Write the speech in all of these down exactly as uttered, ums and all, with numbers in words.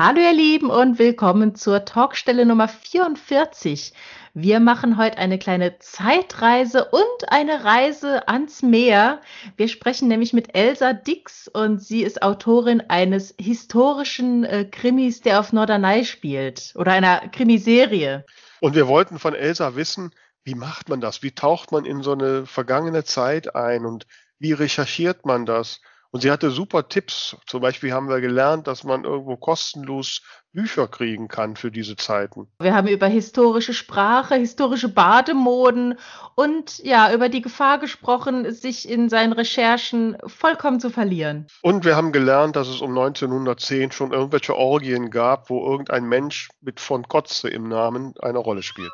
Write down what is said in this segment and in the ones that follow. Hallo ihr Lieben und willkommen zur Talkstelle Nummer vierundvierzig. Wir machen heute eine kleine Zeitreise und eine Reise ans Meer. Wir sprechen nämlich mit Elsa Dix und sie ist Autorin eines historischen äh, Krimis, der auf Norderney spielt oder einer Krimiserie. Und wir wollten von Elsa wissen, wie macht man das? Wie taucht man in so eine vergangene Zeit ein und wie recherchiert man das? Und sie hatte super Tipps. Zum Beispiel haben wir gelernt, dass man irgendwo kostenlos Bücher kriegen kann für diese Zeiten. Wir haben über historische Sprache, historische Bademoden und ja, über die Gefahr gesprochen, sich in seinen Recherchen vollkommen zu verlieren. Und wir haben gelernt, dass es um neunzehnhundertzehn schon irgendwelche Orgien gab, wo irgendein Mensch mit von Kotze im Namen eine Rolle spielt.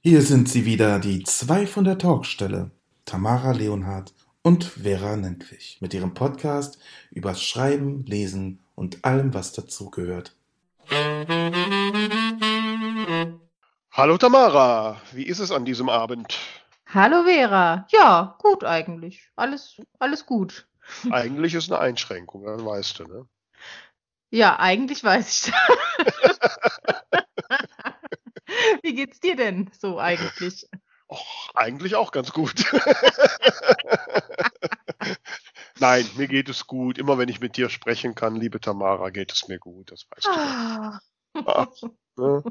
Hier sind sie wieder, die zwei von der Talkstelle, Tamara Leonhardt und Vera Nentwich, mit ihrem Podcast über Schreiben, Lesen und allem, was dazugehört. Hallo Tamara, wie ist es an diesem Abend? Hallo Vera, ja, gut eigentlich, alles, alles gut. Eigentlich ist eine Einschränkung, das weißt du, ne? Ja, eigentlich weiß ich das. Wie geht's dir denn so eigentlich? Och, eigentlich auch ganz gut. Nein, mir geht es gut. Immer wenn ich mit dir sprechen kann, liebe Tamara, geht es mir gut. Das weißt ah. du. Ah, ne?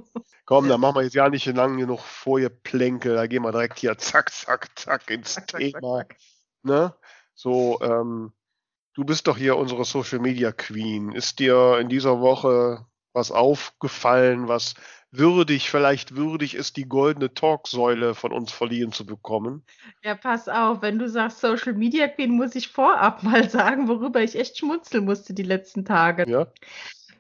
Komm, dann machen wir jetzt ja nicht lang genug Vorgeplänkel. Da gehen wir direkt hier zack, zack, zack ins zack, Thema. Zack, zack. Ne? So, ähm, du bist doch hier unsere Social Media Queen. Ist dir in dieser Woche was aufgefallen, was würdig, vielleicht würdig ist, die goldene Talksäule von uns verliehen zu bekommen? Ja, pass auf, wenn du sagst Social Media Queen, muss ich vorab mal sagen, worüber ich echt schmunzeln musste die letzten Tage. Ja.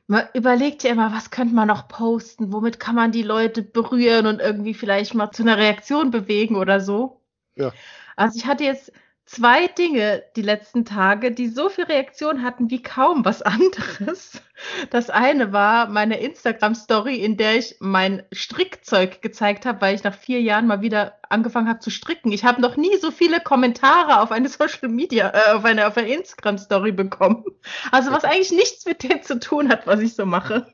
Man überlegt ja immer, was könnte man noch posten, womit kann man die Leute berühren und irgendwie vielleicht mal zu einer Reaktion bewegen oder so. Ja. Also ich hatte jetzt zwei Dinge die letzten Tage, die so viel Reaktion hatten wie kaum was anderes. Das eine war meine Instagram-Story, in der ich mein Strickzeug gezeigt habe, weil ich nach vier Jahren mal wieder angefangen habe zu stricken. Ich habe noch nie so viele Kommentare auf eine Social Media, äh, auf eine, auf eine Instagram-Story bekommen. Also was eigentlich nichts mit dem zu tun hat, was ich so mache.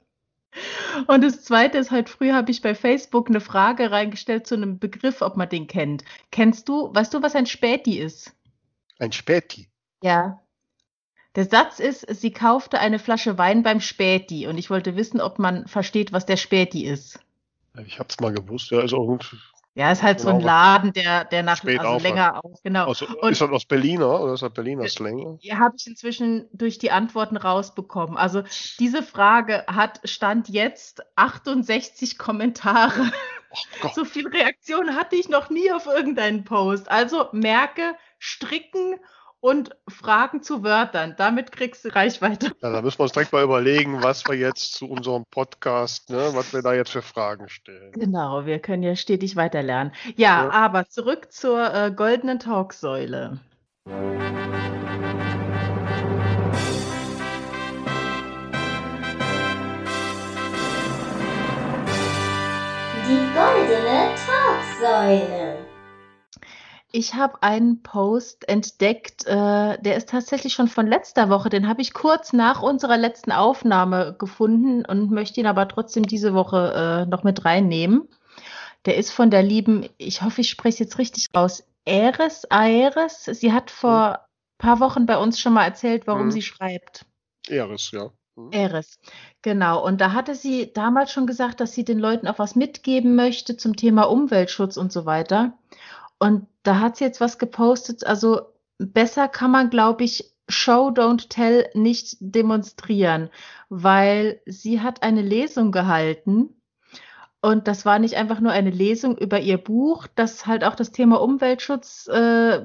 Und das Zweite ist, heute früh habe ich bei Facebook eine Frage reingestellt zu einem Begriff, ob man den kennt. Kennst du, weißt du, was ein Späti ist? Ein Späti? Ja. Der Satz ist, sie kaufte eine Flasche Wein beim Späti. Und ich wollte wissen, ob man versteht, was der Späti ist. Ich habe es mal gewusst. Ja, ist, irgend... ja, ist halt so ein Laden, der, der nach also länger auf. Genau. Also, und ist das aus Berliner oder ist das Berliner Slang? Ja, habe ich inzwischen durch die Antworten rausbekommen. Also diese Frage hat Stand jetzt achtundsechzig Kommentare. Oh, so viel Reaktion hatte ich noch nie auf irgendeinen Post. Also merke, stricken und Fragen zu Wörtern. Damit kriegst du Reichweite. Ja, da müssen wir uns direkt mal überlegen, was wir jetzt zu unserem Podcast, ne, was wir da jetzt für Fragen stellen. Genau, wir können ja stetig weiterlernen. Ja, ja. Aber zurück zur äh, goldenen Talksäule. Die goldene Talksäule. Ich habe einen Post entdeckt, äh, der ist tatsächlich schon von letzter Woche, den habe ich kurz nach unserer letzten Aufnahme gefunden und möchte ihn aber trotzdem diese Woche äh, noch mit reinnehmen. Der ist von der lieben, ich hoffe, ich spreche es jetzt richtig raus, Aeres, Aeres. Sie hat vor ein paar Wochen bei uns schon mal erzählt, warum mhm. sie schreibt. Aeres, ja. Aeres, genau. Und da hatte sie damals schon gesagt, dass sie den Leuten auch was mitgeben möchte zum Thema Umweltschutz und so weiter. Und da hat sie jetzt was gepostet, also besser kann man, glaube ich, Show, don't tell nicht demonstrieren, weil sie hat eine Lesung gehalten und das war nicht einfach nur eine Lesung über ihr Buch, das halt auch das Thema Umweltschutz äh,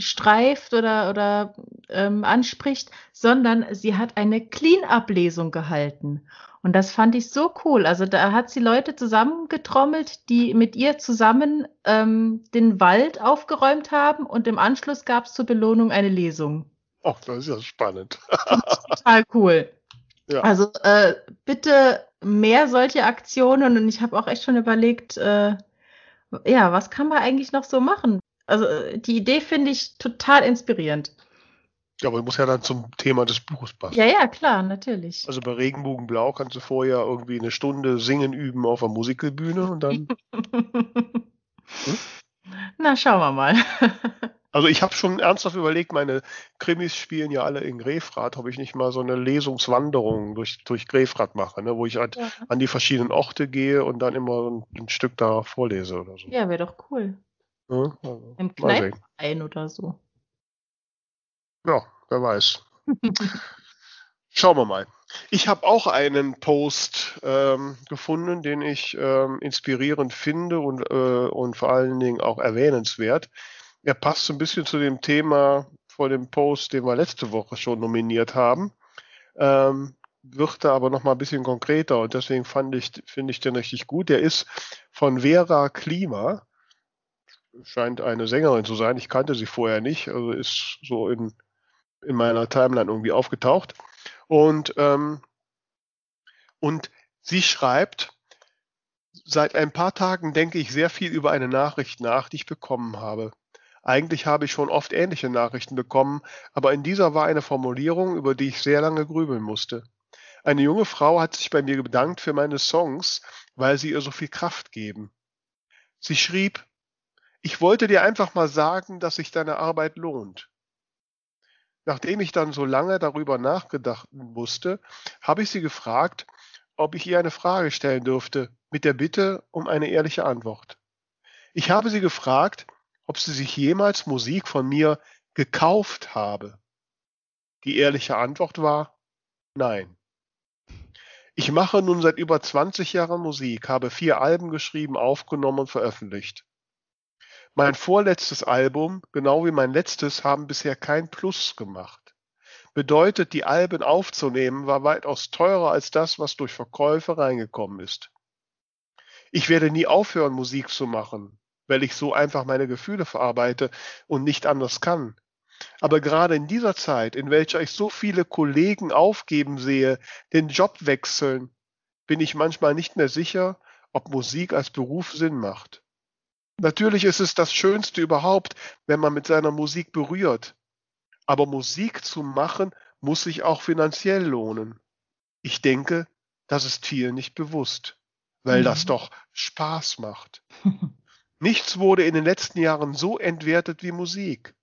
streift oder, oder ähm, anspricht, sondern sie hat eine Clean-Up-Lesung gehalten. Und das fand ich so cool. Also da hat sie Leute zusammengetrommelt, die mit ihr zusammen ähm, den Wald aufgeräumt haben und im Anschluss gab es zur Belohnung eine Lesung. Ach, das ist ja spannend. Total cool. Ja. Also äh, bitte mehr solche Aktionen und ich habe auch echt schon überlegt, äh, ja, was kann man eigentlich noch so machen? Also die Idee finde ich total inspirierend. Ja, aber muss ja dann zum Thema des Buches passen. Ja, ja, klar, natürlich. Also bei Regenbogenblau kannst du vorher irgendwie eine Stunde singen üben auf der Musicalbühne und dann... hm? Na, schauen wir mal. Also ich habe schon ernsthaft überlegt, meine Krimis spielen ja alle in Grefrath, ob ich nicht mal so eine Lesungswanderung durch, durch Grefrath mache, ne, wo ich halt ja. an die verschiedenen Orte gehe und dann immer ein, ein Stück da vorlese oder so. Ja, wäre doch cool. Ja, also, im Kneipenverein oder so. Ja, wer weiß. Schauen wir mal. Ich habe auch einen Post ähm, gefunden, den ich ähm, inspirierend finde und, äh, und vor allen Dingen auch erwähnenswert. Er passt so ein bisschen zu dem Thema von dem Post, den wir letzte Woche schon nominiert haben, ähm, wird da aber noch mal ein bisschen konkreter und deswegen fand ich, finde ich den richtig gut. Der ist von Vera Klima, scheint eine Sängerin zu sein, ich kannte sie vorher nicht, also ist so in, in meiner Timeline irgendwie aufgetaucht. Und, ähm, und sie schreibt, seit ein paar Tagen denke ich sehr viel über eine Nachricht nach, die ich bekommen habe. Eigentlich habe ich schon oft ähnliche Nachrichten bekommen, aber in dieser war eine Formulierung, über die ich sehr lange grübeln musste. Eine junge Frau hat sich bei mir bedankt für meine Songs, weil sie ihr so viel Kraft geben. Sie schrieb, ich wollte dir einfach mal sagen, dass sich deine Arbeit lohnt. Nachdem ich dann so lange darüber nachgedacht musste, habe ich sie gefragt, ob ich ihr eine Frage stellen dürfte, mit der Bitte um eine ehrliche Antwort. Ich habe sie gefragt, ob sie sich jemals Musik von mir gekauft habe. Die ehrliche Antwort war, nein. Ich mache nun seit über zwanzig Jahren Musik, habe vier Alben geschrieben, aufgenommen und veröffentlicht. Mein vorletztes Album, genau wie mein letztes, haben bisher kein Plus gemacht. Bedeutet, die Alben aufzunehmen, war weitaus teurer als das, was durch Verkäufe reingekommen ist. Ich werde nie aufhören, Musik zu machen, weil ich so einfach meine Gefühle verarbeite und nicht anders kann. Aber gerade in dieser Zeit, in welcher ich so viele Kollegen aufgeben sehe, den Job wechseln, bin ich manchmal nicht mehr sicher, ob Musik als Beruf Sinn macht. Natürlich ist es das Schönste überhaupt, wenn man mit seiner Musik berührt. Aber Musik zu machen, muss sich auch finanziell lohnen. Ich denke, das ist vielen nicht bewusst, weil mhm. das doch Spaß macht. Nichts wurde in den letzten Jahren so entwertet wie Musik.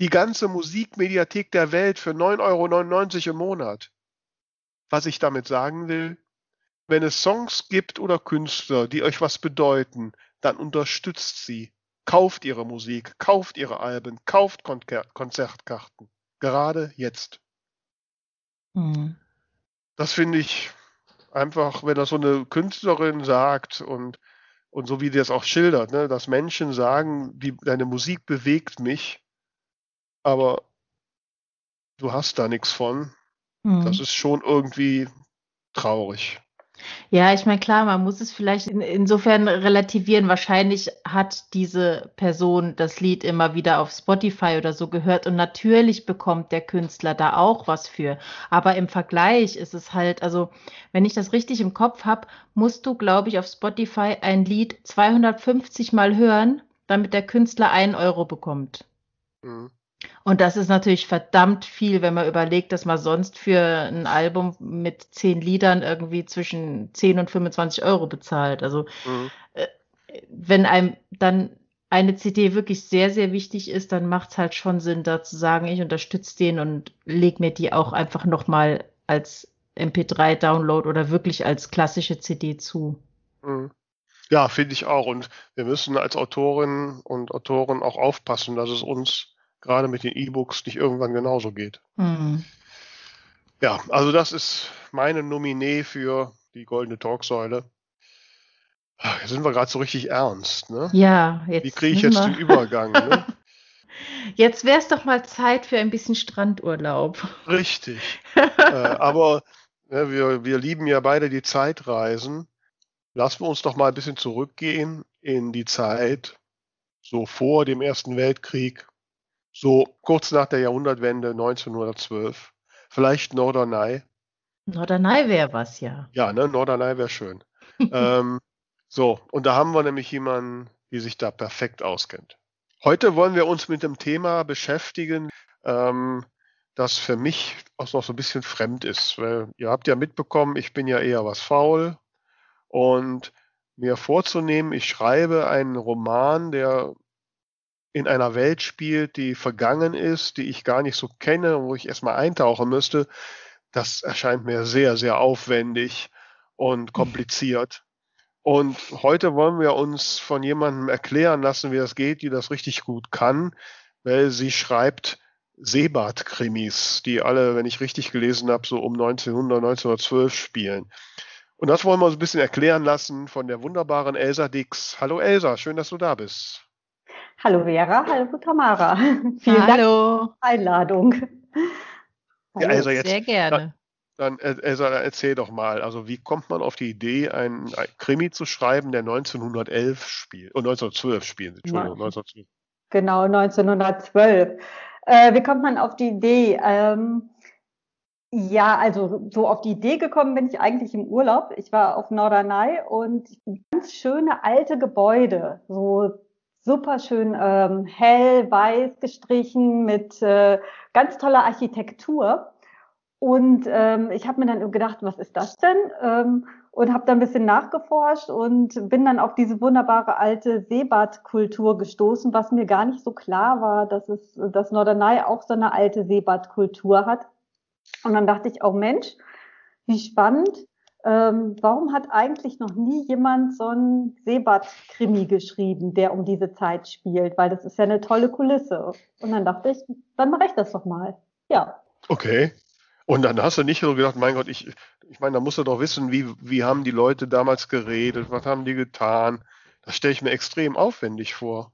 Die ganze Musikmediathek der Welt für neun Euro neunundneunzig im Monat. Was ich damit sagen will, wenn es Songs gibt oder Künstler, die euch was bedeuten, dann unterstützt sie. Kauft ihre Musik, kauft ihre Alben, kauft Konzer- Konzertkarten. Gerade jetzt. Mhm. Das finde ich einfach, wenn das so eine Künstlerin sagt und Und so wie die das auch schildert, ne, dass Menschen sagen, die, deine Musik bewegt mich, aber du hast da nichts von. Mhm. Das ist schon irgendwie traurig. Ja, ich meine, klar, man muss es vielleicht in, insofern relativieren. Wahrscheinlich hat diese Person das Lied immer wieder auf Spotify oder so gehört und natürlich bekommt der Künstler da auch was für. Aber im Vergleich ist es halt, also wenn ich das richtig im Kopf habe, musst du, glaube ich, auf Spotify ein Lied zweihundertfünfzig Mal hören, damit der Künstler einen Euro bekommt. Mhm. Und das ist natürlich verdammt viel, wenn man überlegt, dass man sonst für ein Album mit zehn Liedern irgendwie zwischen zehn und fünfundzwanzig Euro bezahlt. Also mhm. wenn einem dann eine C D wirklich sehr, sehr wichtig ist, dann macht es halt schon Sinn, da zu sagen, ich unterstütze den und lege mir die auch einfach nochmal als M P drei Download oder wirklich als klassische C D zu. Mhm. Ja, finde ich auch. Und wir müssen als Autorinnen und Autoren auch aufpassen, dass es uns gerade mit den E-Books nicht irgendwann genauso geht. Mhm. Ja, also das ist meine Nominee für die Goldene Talksäule. Jetzt sind wir gerade so richtig ernst, ne? Ja, jetzt. Wie kriege ich jetzt den Übergang, ne? Jetzt wäre es doch mal Zeit für ein bisschen Strandurlaub. Richtig. äh, aber ne, wir, wir lieben ja beide die Zeitreisen. Lassen wir uns doch mal ein bisschen zurückgehen in die Zeit, so vor dem Ersten Weltkrieg. So kurz nach der Jahrhundertwende, neunzehnhundertzwölf, vielleicht Norderney. Norderney wäre was, ja. Ja, ne, Norderney wäre schön. ähm, so, und da haben wir nämlich jemanden, die sich da perfekt auskennt. Heute wollen wir uns mit dem Thema beschäftigen, ähm, das für mich auch noch so ein bisschen fremd ist. Weil ihr habt ja mitbekommen, ich bin ja eher was faul. Und mir vorzunehmen, ich schreibe einen Roman, der in einer Welt spielt, die vergangen ist, die ich gar nicht so kenne, wo ich erstmal eintauchen müsste, das erscheint mir sehr, sehr aufwendig und kompliziert. Und heute wollen wir uns von jemandem erklären lassen, wie das geht, die das richtig gut kann, weil sie schreibt Seebad-Krimis, die alle, wenn ich richtig gelesen habe, so um neunzehnhundert, neunzehnhundertzwölf spielen. Und das wollen wir uns ein bisschen erklären lassen von der wunderbaren Elsa Dix. Hallo Elsa, schön, dass du da bist. Hallo Vera, hallo Tamara. Vielen hallo. Dank für die Einladung. Ja, also jetzt, sehr gerne. Dann, dann Elsa, dann erzähl doch mal, also wie kommt man auf die Idee, einen Krimi zu schreiben, der neunzehnhundertelf spielt, oh, neunzehnhundertzwölf spielen Sie, Entschuldigung, neunzehnhundertzwölf. Genau, neunzehnhundertzwölf. Äh, wie kommt man auf die Idee? Ähm, ja, also so auf die Idee gekommen bin ich eigentlich im Urlaub. Ich war auf Norderney und ganz schöne alte Gebäude, so super schön ähm, hell, weiß gestrichen mit äh, ganz toller Architektur. Und ähm, ich habe mir dann gedacht, was ist das denn? Ähm, und habe dann ein bisschen nachgeforscht und bin dann auf diese wunderbare alte Seebadkultur gestoßen, was mir gar nicht so klar war, dass es, dass Norderney auch so eine alte Seebadkultur hat. Und dann dachte ich, oh Mensch, wie spannend. Ähm, warum hat eigentlich noch nie jemand so einen Seebad-Krimi geschrieben, der um diese Zeit spielt? Weil das ist ja eine tolle Kulisse. Und dann dachte ich, dann mache ich das doch mal. Ja. Okay. Und dann hast du nicht so gedacht, mein Gott, ich, ich meine, da musst du doch wissen, wie, wie haben die Leute damals geredet, was haben die getan? Das stelle ich mir extrem aufwendig vor.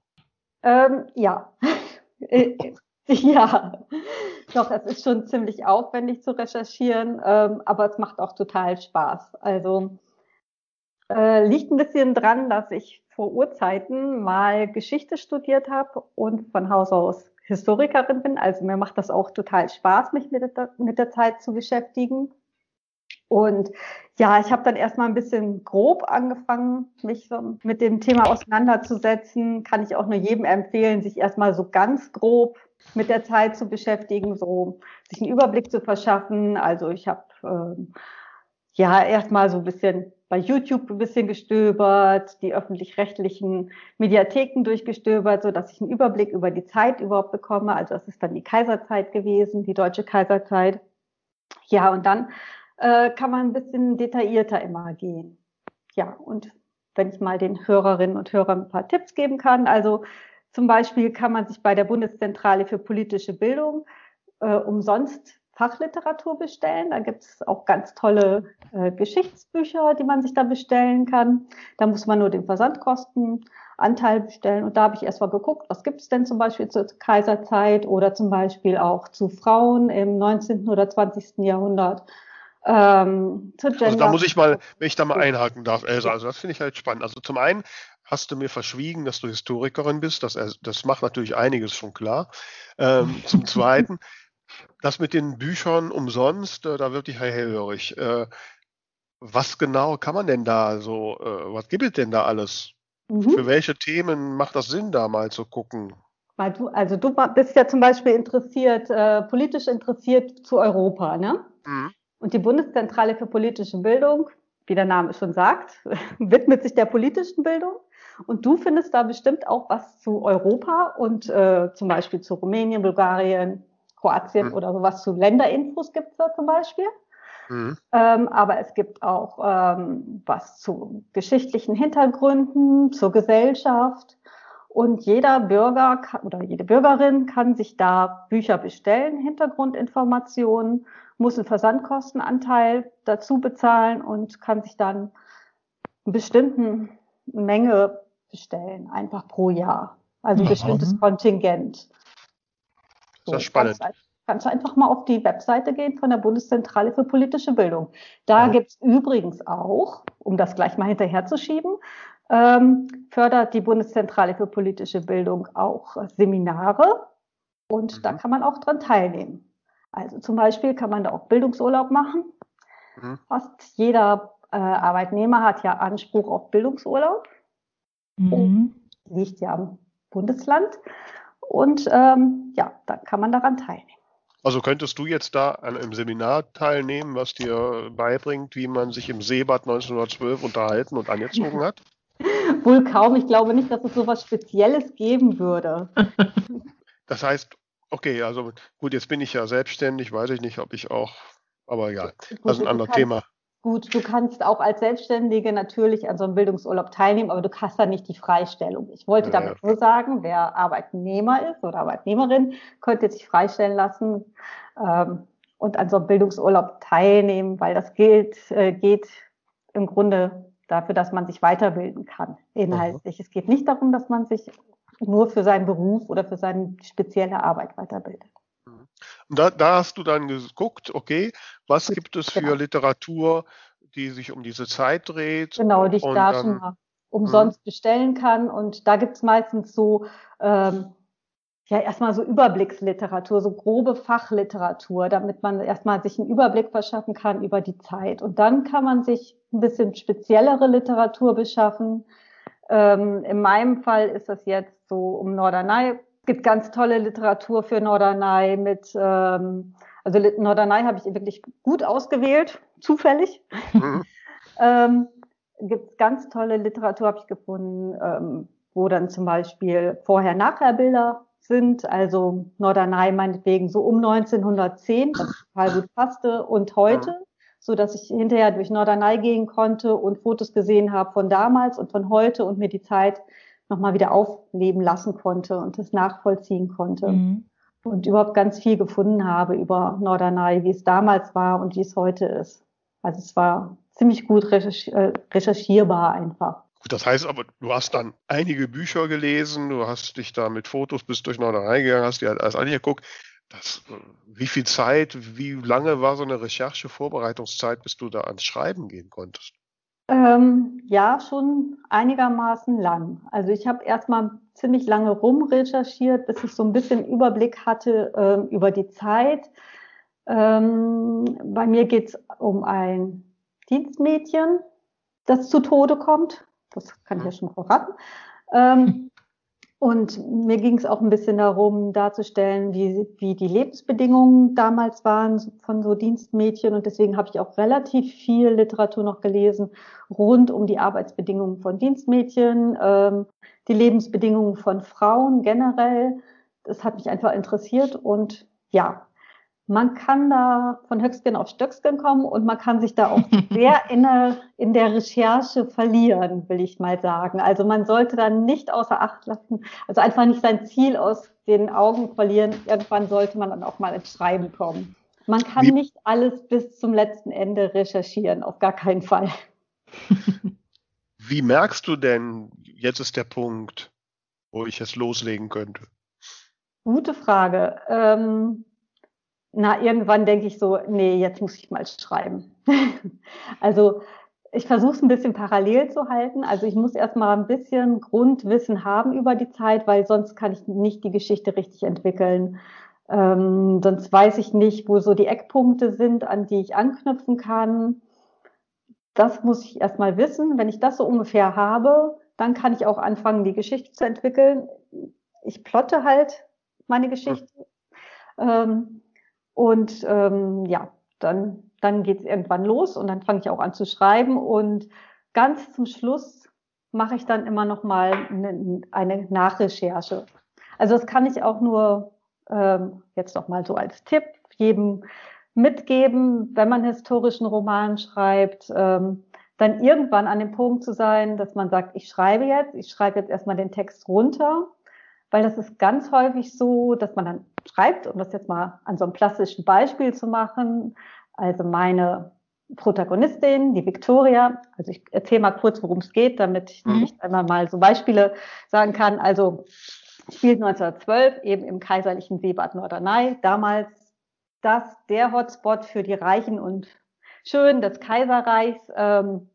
Ähm, ja. Ja, doch, es ist schon ziemlich aufwendig zu recherchieren, ähm, aber es macht auch total Spaß. Also äh, liegt ein bisschen dran, dass ich vor Urzeiten mal Geschichte studiert habe und von Haus aus Historikerin bin. Also mir macht das auch total Spaß, mich mit der, mit der Zeit zu beschäftigen. Und ja, ich habe dann erstmal ein bisschen grob angefangen, mich so mit dem Thema auseinanderzusetzen. Kann ich auch nur jedem empfehlen, sich erstmal so ganz grob mit der Zeit zu beschäftigen, so sich einen Überblick zu verschaffen. Also ich habe ähm, ja erstmal so ein bisschen bei YouTube ein bisschen gestöbert, die öffentlich-rechtlichen Mediatheken durchgestöbert, so dass ich einen Überblick über die Zeit überhaupt bekomme. Also das ist dann die Kaiserzeit gewesen, die deutsche Kaiserzeit. Ja, und dann äh, kann man ein bisschen detaillierter immer gehen. Ja, und wenn ich mal den Hörerinnen und Hörern ein paar Tipps geben kann, also zum Beispiel kann man sich bei der Bundeszentrale für politische Bildung äh, umsonst Fachliteratur bestellen. Da gibt es auch ganz tolle äh, Geschichtsbücher, die man sich da bestellen kann. Da muss man nur den Versandkostenanteil bestellen. Und da habe ich erst mal geguckt, was gibt es denn zum Beispiel zur Kaiserzeit oder zum Beispiel auch zu Frauen im neunzehnten oder zwanzigsten Jahrhundert. Ähm, also da muss ich mal, wenn ich da mal einhaken darf, Elsa, also das finde ich halt spannend. Also zum einen hast du mir verschwiegen, dass du Historikerin bist, das, das macht natürlich einiges schon klar. Ähm, zum Zweiten, das mit den Büchern umsonst, äh, da wird ich hellhörig. Äh, was genau kann man denn da so, äh, was gibt es denn da alles? Mhm. Für welche Themen macht das Sinn, da mal zu gucken? Weil du, also du bist ja zum Beispiel interessiert, äh, politisch interessiert zu Europa, ne? Mhm. Und die Bundeszentrale für politische Bildung, wie der Name schon sagt, widmet sich der politischen Bildung. Und du findest da bestimmt auch was zu Europa und äh, zum Beispiel zu Rumänien, Bulgarien, Kroatien mhm. oder sowas zu Länderinfos gibt es da zum Beispiel. Mhm. Ähm, aber es gibt auch ähm, was zu geschichtlichen Hintergründen, zur Gesellschaft. Und jeder Bürger kann, oder jede Bürgerin kann sich da Bücher bestellen, Hintergrundinformationen, muss einen Versandkostenanteil dazu bezahlen und kann sich dann eine bestimmte Menge bestellen, einfach pro Jahr. Also ein bestimmtes Kontingent. So, das ist spannend. Kannst, kannst du einfach mal auf die Webseite gehen von der Bundeszentrale für politische Bildung. Da ja. gibt es übrigens auch, um das gleich mal hinterherzuschieben, ähm, fördert die Bundeszentrale für politische Bildung auch Seminare und mhm. da kann man auch dran teilnehmen. Also zum Beispiel kann man da auch Bildungsurlaub machen. Mhm. Fast jeder äh, Arbeitnehmer hat ja Anspruch auf Bildungsurlaub. Mhm. Und liegt ja am Bundesland. Und ähm, ja, dann kann man daran teilnehmen. Also könntest du jetzt da an einem Seminar teilnehmen, was dir beibringt, wie man sich im Seebad neunzehnhundertzwölf unterhalten und angezogen hat? Wohl kaum. Ich glaube nicht, dass es so etwas Spezielles geben würde. Das heißt, okay, also gut, jetzt bin ich ja selbstständig, weiß ich nicht, ob ich auch, aber egal, gut, das ist ein anderes Thema. Gut, du kannst auch als Selbstständige natürlich an so einem Bildungsurlaub teilnehmen, aber du hast da nicht die Freistellung. Ich wollte ja, damit ja. nur sagen, wer Arbeitnehmer ist oder Arbeitnehmerin, könnte sich freistellen lassen ähm, und an so einem Bildungsurlaub teilnehmen, weil das gilt, äh, geht im Grunde dafür, dass man sich weiterbilden kann inhaltlich. Mhm. Es geht nicht darum, dass man sich nur für seinen Beruf oder für seine spezielle Arbeit weiterbildet. Und da, da hast du dann geguckt, okay, was gibt es für genau. Literatur, die sich um diese Zeit dreht? Genau, die ich und, da schon mal umsonst mh. bestellen kann. Und da gibt es meistens so, ähm, ja, erstmal so Überblicksliteratur, so grobe Fachliteratur, damit man erstmal sich einen Überblick verschaffen kann über die Zeit. Und dann kann man sich ein bisschen speziellere Literatur beschaffen. Ähm, in meinem Fall ist das jetzt so um Norderney. Es gibt ganz tolle Literatur für Norderney mit, ähm, also Norderney habe ich wirklich gut ausgewählt, zufällig. Mhm. ähm, gibt ganz tolle Literatur, habe ich gefunden, ähm, wo dann zum Beispiel Vorher-Nachher-Bilder sind, also Norderney meinetwegen so um neunzehnhundertzehn, was total gut passte, und heute, mhm. so dass ich hinterher durch Norderney gehen konnte und Fotos gesehen habe von damals und von heute und mir die Zeit nochmal wieder aufleben lassen konnte und das nachvollziehen konnte mhm. und überhaupt ganz viel gefunden habe über Norderney, wie es damals war und wie es heute ist. Also es war ziemlich gut recherchierbar einfach. Gut, das heißt aber, du hast dann einige Bücher gelesen, du hast dich da mit Fotos bis durch Norderney gegangen, hast dir halt alles angeguckt. Das, wie viel Zeit, wie lange war so eine Recherche, Vorbereitungszeit, bis du da ans Schreiben gehen konntest? Ähm, ja, schon einigermaßen lang. Also ich habe erstmal ziemlich lange rumrecherchiert, bis ich so ein bisschen Überblick hatte ähm, über die Zeit. Ähm, bei mir geht es um ein Dienstmädchen, das zu Tode kommt. Das kann ich ja schon verraten. Ähm, und mir ging es auch ein bisschen darum, darzustellen, wie, wie die Lebensbedingungen damals waren von so Dienstmädchen. Und deswegen habe ich auch relativ viel Literatur noch gelesen rund um die Arbeitsbedingungen von Dienstmädchen, ähm, die Lebensbedingungen von Frauen generell. Das hat mich einfach interessiert. Und ja, man kann da von Höchstgen auf Stöcksgen kommen und man kann sich da auch sehr in der, in der Recherche verlieren, will ich mal sagen. Also man sollte da nicht außer Acht lassen, also einfach nicht sein Ziel aus den Augen verlieren. Irgendwann sollte man dann auch mal ins Schreiben kommen. Man kann Wie? nicht alles bis zum letzten Ende recherchieren, auf gar keinen Fall. Wie merkst du denn, jetzt ist der Punkt, wo ich es loslegen könnte? Gute Frage. Ähm, Na, irgendwann denke ich so, nee, jetzt muss ich mal schreiben. Also ich versuche es ein bisschen parallel zu halten. Also ich muss erstmal ein bisschen Grundwissen haben über die Zeit, weil sonst kann ich nicht die Geschichte richtig entwickeln. Ähm, sonst weiß ich nicht, wo so die Eckpunkte sind, an die ich anknüpfen kann. Das muss ich erstmal wissen. Wenn ich das so ungefähr habe, dann kann ich auch anfangen, die Geschichte zu entwickeln. Ich plotte halt meine Geschichte. Ähm, Und ähm, ja, dann, dann geht es irgendwann los und dann fange ich auch an zu schreiben. Und ganz zum Schluss mache ich dann immer nochmal eine, eine Nachrecherche. Also das kann ich auch nur ähm, jetzt nochmal so als Tipp jedem mitgeben, wenn man historischen Roman schreibt, ähm, dann irgendwann an dem Punkt zu sein, dass man sagt, ich schreibe jetzt, ich schreibe jetzt erstmal den Text runter. Weil das ist ganz häufig so, dass man dann schreibt, um das jetzt mal an so einem klassischen Beispiel zu machen. Also meine Protagonistin, die Victoria, also ich erzähle mal kurz, worum es geht, damit ich mhm. nicht einmal mal so Beispiele sagen kann. Also spielt neunzehnhundertzwölf eben im kaiserlichen Seebad Norderney, damals das der Hotspot für die Reichen und Schönen des Kaiserreichs. Ähm,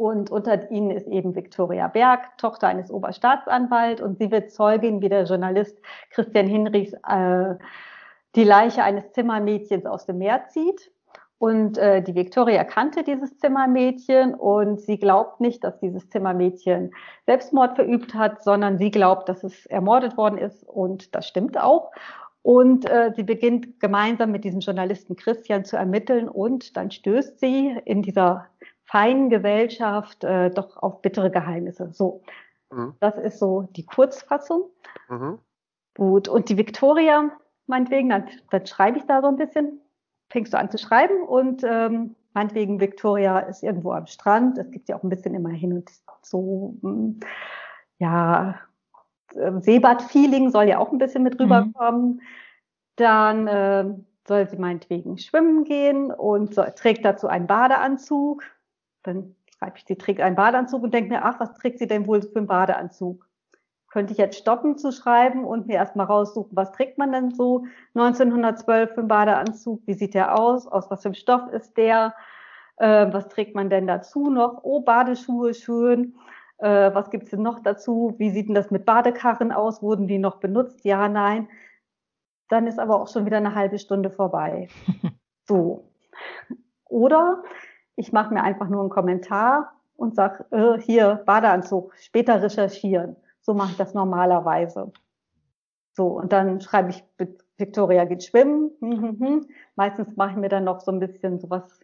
Und unter ihnen ist eben Victoria Berg, Tochter eines Oberstaatsanwalts, und sie wird Zeugin, wie der Journalist Christian Hinrichs äh, die Leiche eines Zimmermädchens aus dem Meer zieht. Und äh, die Victoria kannte dieses Zimmermädchen und sie glaubt nicht, dass dieses Zimmermädchen Selbstmord verübt hat, sondern sie glaubt, dass es ermordet worden ist, und das stimmt auch. Und äh, sie beginnt gemeinsam mit diesem Journalisten Christian zu ermitteln, und dann stößt sie in dieser feinen Gesellschaft äh, doch auf bittere Geheimnisse. So, mhm. Das ist so die Kurzfassung. Mhm. Gut, und die Victoria, meinetwegen, dann, dann schreibe ich da so ein bisschen. Fängst du an zu schreiben, und ähm, meinetwegen Victoria ist irgendwo am Strand. Es gibt ja auch ein bisschen immer hin und so, ja, Seebad-Feeling soll ja auch ein bisschen mit rüberkommen. Mhm. Dann äh, soll sie meinetwegen schwimmen gehen und soll, trägt dazu einen Badeanzug. Dann schreibe ich, sie trägt einen Badeanzug, und denke mir, ach, was trägt sie denn wohl für einen Badeanzug? Könnte ich jetzt stoppen zu schreiben und mir erstmal raussuchen, was trägt man denn so neunzehnhundertzwölf für einen Badeanzug? Wie sieht der aus? Aus was für einem Stoff ist der? Äh, was trägt man denn dazu noch? Oh, Badeschuhe, schön. Äh, was gibt's denn noch dazu? Wie sieht denn das mit Badekarren aus? Wurden die noch benutzt? Ja, nein. Dann ist aber auch schon wieder eine halbe Stunde vorbei. So. Oder ich mache mir einfach nur einen Kommentar und sage, äh, hier, Badeanzug, später recherchieren. So mache ich das normalerweise. So, und dann schreibe ich, Victoria geht schwimmen. Hm, hm, hm. Meistens mache ich mir dann noch so ein bisschen sowas,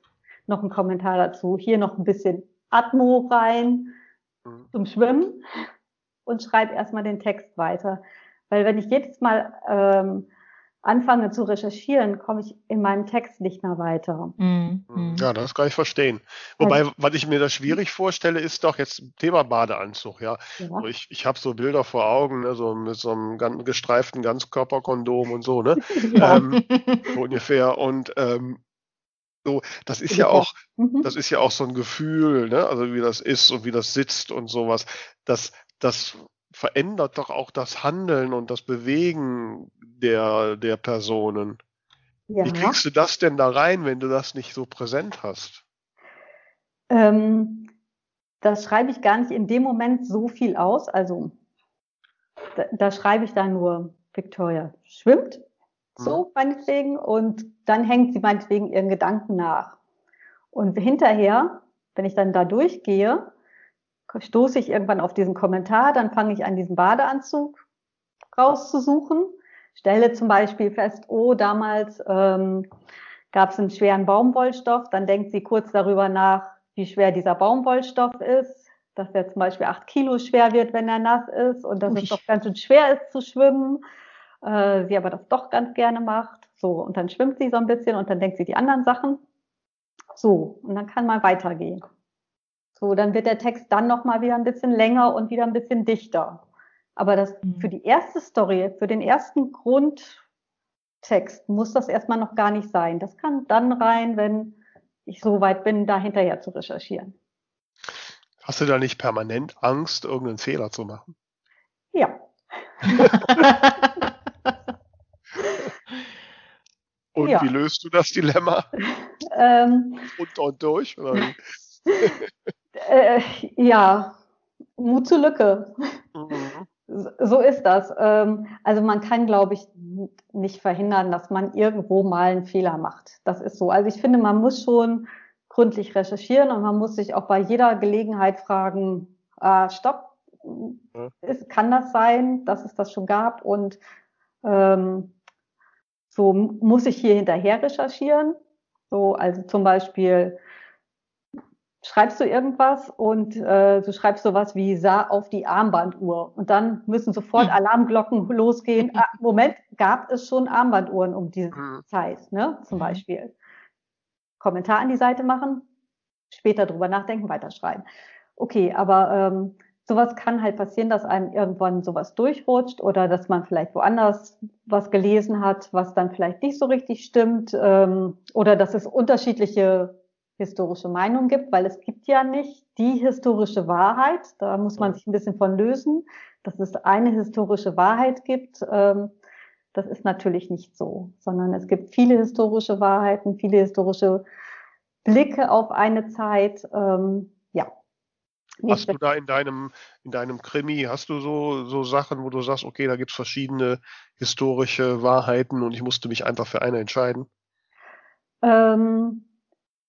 noch einen Kommentar dazu. Hier noch ein bisschen Atmo rein zum Schwimmen, und schreibe erstmal den Text weiter. Weil wenn ich jedes Mal ähm, anfange zu recherchieren, komme ich in meinem Text nicht mehr weiter. Mhm. Ja, das kann ich verstehen. Wobei, also, was ich mir da schwierig vorstelle, ist doch jetzt Thema Badeanzug. Ja, ja. Ich, ich habe so Bilder vor Augen, ne, so mit so einem ganz gestreiften Ganzkörperkondom und so, ne? Ja. Ähm, so ungefähr. Und ähm, so, das ist ja auch, das ist ja auch so ein Gefühl, ne? Also wie das ist und wie das sitzt und sowas. Das, das verändert doch auch das Handeln und das Bewegen der, der Personen. Ja. Wie kriegst du das denn da rein, wenn du das nicht so präsent hast? Ähm, das schreibe ich gar nicht in dem Moment so viel aus. Also da, da schreibe ich dann nur, Victoria schwimmt, so hm. meinetwegen, und dann hängt sie meinetwegen ihren Gedanken nach. Und hinterher, wenn ich dann da durchgehe, stoße ich irgendwann auf diesen Kommentar, dann fange ich an, diesen Badeanzug rauszusuchen, stelle zum Beispiel fest, oh, damals ähm, gab es einen schweren Baumwollstoff, dann denkt sie kurz darüber nach, wie schwer dieser Baumwollstoff ist, dass er zum Beispiel acht Kilo schwer wird, wenn er nass ist, und dass Ui. es doch ganz schön schwer ist zu schwimmen, äh, sie aber das doch ganz gerne macht, so, und dann schwimmt sie so ein bisschen und dann denkt sie die anderen Sachen, so, und dann kann man weitergehen. So, dann wird der Text dann nochmal wieder ein bisschen länger und wieder ein bisschen dichter. Aber das für die erste Story, für den ersten Grundtext muss das erstmal noch gar nicht sein. Das kann dann rein, wenn ich so weit bin, da hinterher zu recherchieren. Hast du da nicht permanent Angst, irgendeinen Fehler zu machen? Ja. Und ja. Wie löst du das Dilemma? Ähm, Unter und durch? Oder wie? äh, ja, Mut zur Lücke. Mhm. So ist das. Ähm, also man kann, glaube ich, nicht verhindern, dass man irgendwo mal einen Fehler macht. Das ist so. Also ich finde, man muss schon gründlich recherchieren, und man muss sich auch bei jeder Gelegenheit fragen, ah, stopp, mhm. ist, kann das sein, dass es das schon gab? Und ähm, so muss ich hier hinterher recherchieren. So, also zum Beispiel schreibst du irgendwas und äh, du schreibst sowas wie sah auf die Armbanduhr, und dann müssen sofort Alarmglocken losgehen. Ah, Moment, gab es schon Armbanduhren um diese Zeit, ne? Zum Beispiel. Kommentar an die Seite machen, später drüber nachdenken, weiterschreiben. Okay, aber ähm, sowas kann halt passieren, dass einem irgendwann sowas durchrutscht oder dass man vielleicht woanders was gelesen hat, was dann vielleicht nicht so richtig stimmt, ähm, oder dass es unterschiedliche historische Meinung gibt, weil es gibt ja nicht die historische Wahrheit. Da muss man sich ein bisschen von lösen, dass es eine historische Wahrheit gibt. Das ist natürlich nicht so, sondern es gibt viele historische Wahrheiten, viele historische Blicke auf eine Zeit. Ja. Hast du da in deinem, in deinem Krimi, hast du so, so Sachen, wo du sagst, okay, da gibt es verschiedene historische Wahrheiten und ich musste mich einfach für eine entscheiden? Ähm,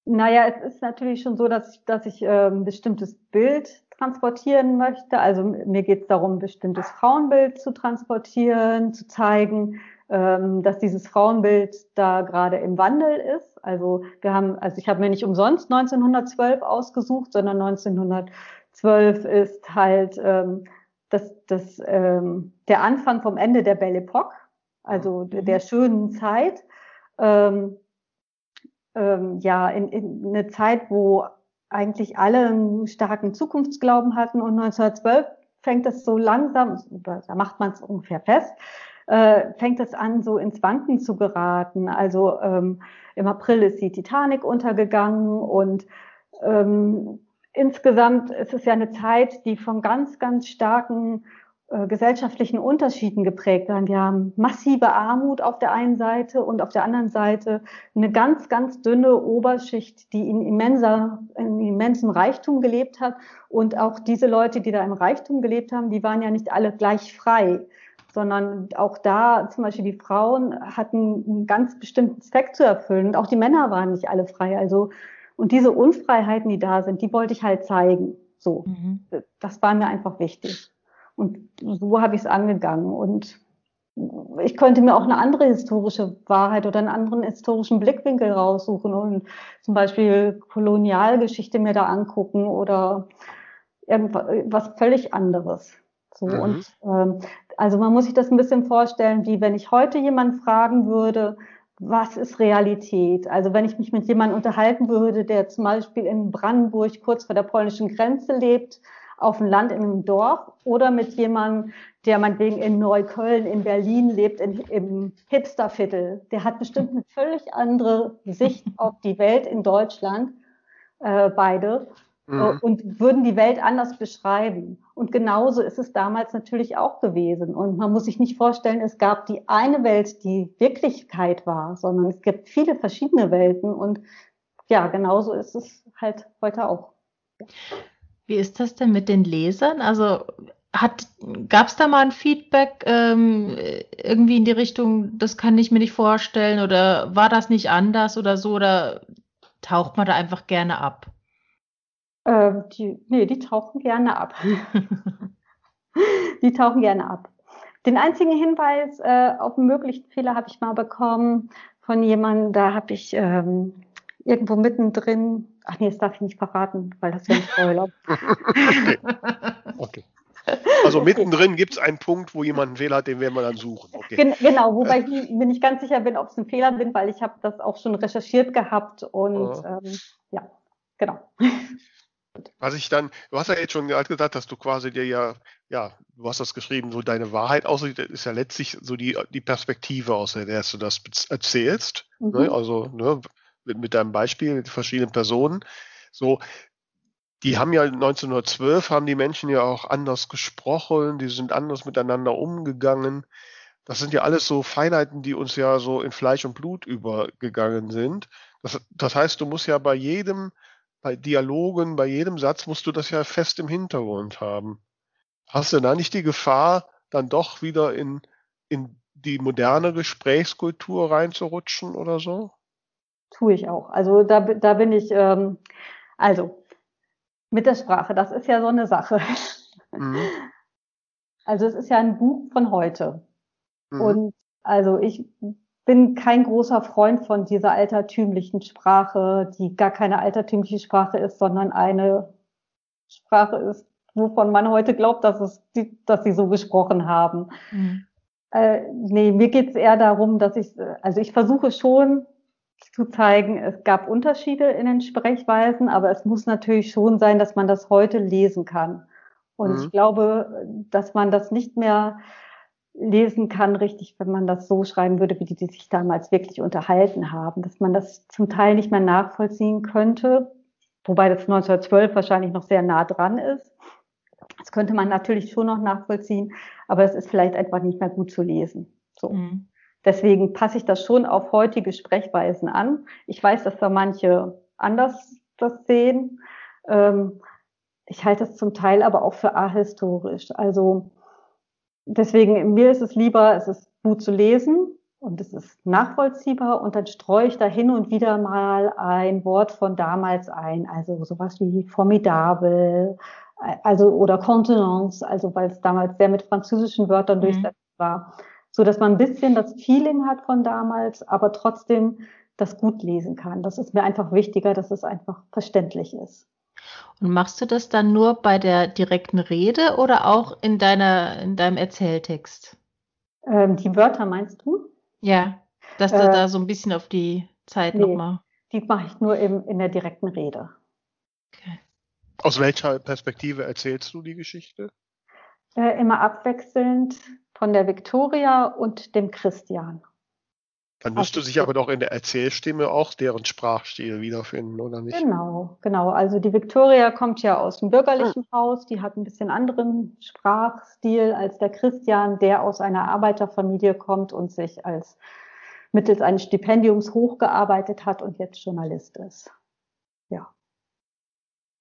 Naja, es ist natürlich schon so, dass ich, dass ich äh, ein bestimmtes Bild transportieren möchte. Also mir geht es darum, ein bestimmtes Frauenbild zu transportieren, zu zeigen, ähm, dass dieses Frauenbild da gerade im Wandel ist. Also wir haben, also ich habe mir nicht umsonst neunzehnhundertzwölf ausgesucht, sondern neunzehnhundertzwölf ist halt ähm, das, das, ähm, der Anfang vom Ende der Belle Époque, also der, der schönen Zeit. Ähm, ähm, ja, in, in eine Zeit, wo eigentlich alle einen starken Zukunftsglauben hatten, und neunzehnhundertzwölf fängt das so langsam, da macht man es ungefähr fest, äh, fängt das an, so ins Wanken zu geraten. Also ähm, im April ist die Titanic untergegangen, und ähm, insgesamt ist es ja eine Zeit, die von ganz, ganz starken äh, gesellschaftlichen Unterschieden geprägt war. Wir haben massive Armut auf der einen Seite und auf der anderen Seite eine ganz, ganz dünne Oberschicht, die in immenser, in immensem Reichtum gelebt hat. Und auch diese Leute, die da im Reichtum gelebt haben, die waren ja nicht alle gleich frei, sondern auch da zum Beispiel die Frauen hatten einen ganz bestimmten Zweck zu erfüllen. Und auch die Männer waren nicht alle frei. Also, und diese Unfreiheiten, die da sind, die wollte ich halt zeigen. So, mhm. Das war mir einfach wichtig. Und so habe ich es angegangen. Und ich könnte mir auch eine andere historische Wahrheit oder einen anderen historischen Blickwinkel raussuchen und zum Beispiel Kolonialgeschichte mir da angucken oder irgendwas völlig anderes. So, mhm. Und ähm, also man muss sich das ein bisschen vorstellen, wie wenn ich heute jemanden fragen würde, was ist Realität? Also wenn ich mich mit jemandem unterhalten würde, der zum Beispiel in Brandenburg kurz vor der polnischen Grenze lebt, auf dem Land in einem Dorf, oder mit jemandem, der meinetwegen in Neukölln, in Berlin lebt, in, im Hipsterviertel, der hat bestimmt eine völlig andere Sicht auf die Welt in Deutschland, äh, beide, mhm. und würden die Welt anders beschreiben. Und genauso ist es damals natürlich auch gewesen. Und man muss sich nicht vorstellen, es gab die eine Welt, die Wirklichkeit war, sondern es gibt viele verschiedene Welten. Und ja, genauso ist es halt heute auch. Wie ist das denn mit den Lesern? Also gab es da mal ein Feedback ähm, irgendwie in die Richtung, das kann ich mir nicht vorstellen, oder war das nicht anders oder so, oder taucht man da einfach gerne ab? Ähm, die, nee, die tauchen gerne ab. die tauchen gerne ab. Den einzigen Hinweis äh, auf einen möglichen Fehler habe ich mal bekommen von jemandem, da habe ich ähm, irgendwo mittendrin, ach nee, das darf ich nicht verraten, weil das wäre ein Spoiler. Okay. Also mittendrin gibt es einen Punkt, wo jemand einen Fehler hat, den werden wir dann suchen. Okay. Gen- genau, wobei ich mir nicht ganz sicher bin, ob es ein Fehler bin, weil ich habe das auch schon recherchiert gehabt und oh. ähm, ja, genau. Was ich dann, du hast ja jetzt schon gesagt, dass du quasi dir ja, ja, du hast das geschrieben, so deine Wahrheit aussieht, ist ja letztlich so die, die Perspektive, aus der du das erzählst. Mhm. Ne? Also, ne, mit, mit deinem Beispiel, mit verschiedenen Personen. So, die haben ja neunzehnhundertzwölf, haben die Menschen ja auch anders gesprochen, die sind anders miteinander umgegangen. Das sind ja alles so Feinheiten, die uns ja so in Fleisch und Blut übergegangen sind. Das, das heißt, du musst ja bei jedem Bei Dialogen, bei jedem Satz musst du das ja fest im Hintergrund haben. Hast du da nicht die Gefahr, dann doch wieder in, in die moderne Gesprächskultur reinzurutschen oder so? Tue ich auch. Also da, da bin ich, ähm, also mit der Sprache, das ist ja so eine Sache. Mhm. Also es ist ja ein Buch von heute. Mhm. Und also ich bin kein großer Freund von dieser altertümlichen Sprache, die gar keine altertümliche Sprache ist, sondern eine Sprache ist, wovon man heute glaubt, dass es, die, dass sie so gesprochen haben. Mhm. Äh, nee, mir geht's eher darum, dass ich, also ich versuche schon zu zeigen, es gab Unterschiede in den Sprechweisen, aber es muss natürlich schon sein, dass man das heute lesen kann. Und mhm. ich glaube, dass man das nicht mehr lesen kann, richtig, wenn man das so schreiben würde, wie die, die sich damals wirklich unterhalten haben, dass man das zum Teil nicht mehr nachvollziehen könnte, wobei das neunzehnhundertzwölf wahrscheinlich noch sehr nah dran ist. Das könnte man natürlich schon noch nachvollziehen, aber das ist vielleicht einfach nicht mehr gut zu lesen. So. Mhm. Deswegen passe ich das schon auf heutige Sprechweisen an. Ich weiß, dass da manche anders das sehen. Ähm, ich halte es zum Teil aber auch für ahistorisch. Also deswegen, mir ist es lieber, es ist gut zu lesen Und es ist nachvollziehbar und dann streue ich da hin und wieder mal ein Wort von damals ein, also sowas wie formidabel, also oder Contenance, also weil es damals sehr mit französischen Wörtern mhm. durchsetzt war, so dass man ein bisschen das Feeling hat von damals, aber trotzdem das gut lesen kann. Das ist mir einfach wichtiger, dass es einfach verständlich ist. Und machst du das dann nur bei der direkten Rede oder auch in deiner in deinem Erzähltext? Ähm, die Wörter meinst du? Ja, dass du äh, da so ein bisschen auf die Zeit nee, nochmal... die mache ich nur im, in der direkten Rede. Okay. Aus welcher Perspektive erzählst du die Geschichte? Äh, immer abwechselnd von der Viktoria und dem Christian. Dann wirst also, du dich aber doch in der Erzählstimme auch deren Sprachstil wiederfinden, oder nicht? Genau, genau. Also die Viktoria kommt ja aus dem bürgerlichen hm. Haus, die hat ein bisschen anderen Sprachstil als der Christian, der aus einer Arbeiterfamilie kommt und sich als mittels eines Stipendiums hochgearbeitet hat und jetzt Journalist ist. Ja.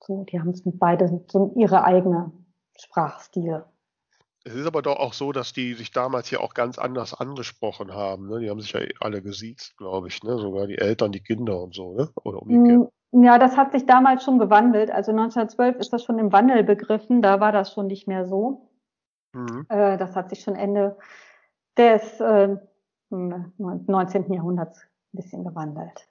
So, die haben es mit beide so ihre eigene Sprachstil. Es ist aber doch auch so, dass die sich damals ja auch ganz anders angesprochen haben. Ne? Die haben sich ja alle gesiezt, glaube ich, ne? Sogar die Eltern, die Kinder und so, ne? Oder umgekehrt. Ja, das hat sich damals schon gewandelt. Also neunzehnhundertzwölf ist das schon im Wandel begriffen. Da war das schon nicht mehr so. Mhm. Äh, das hat sich schon Ende des äh, neunzehnten Jahrhunderts ein bisschen gewandelt.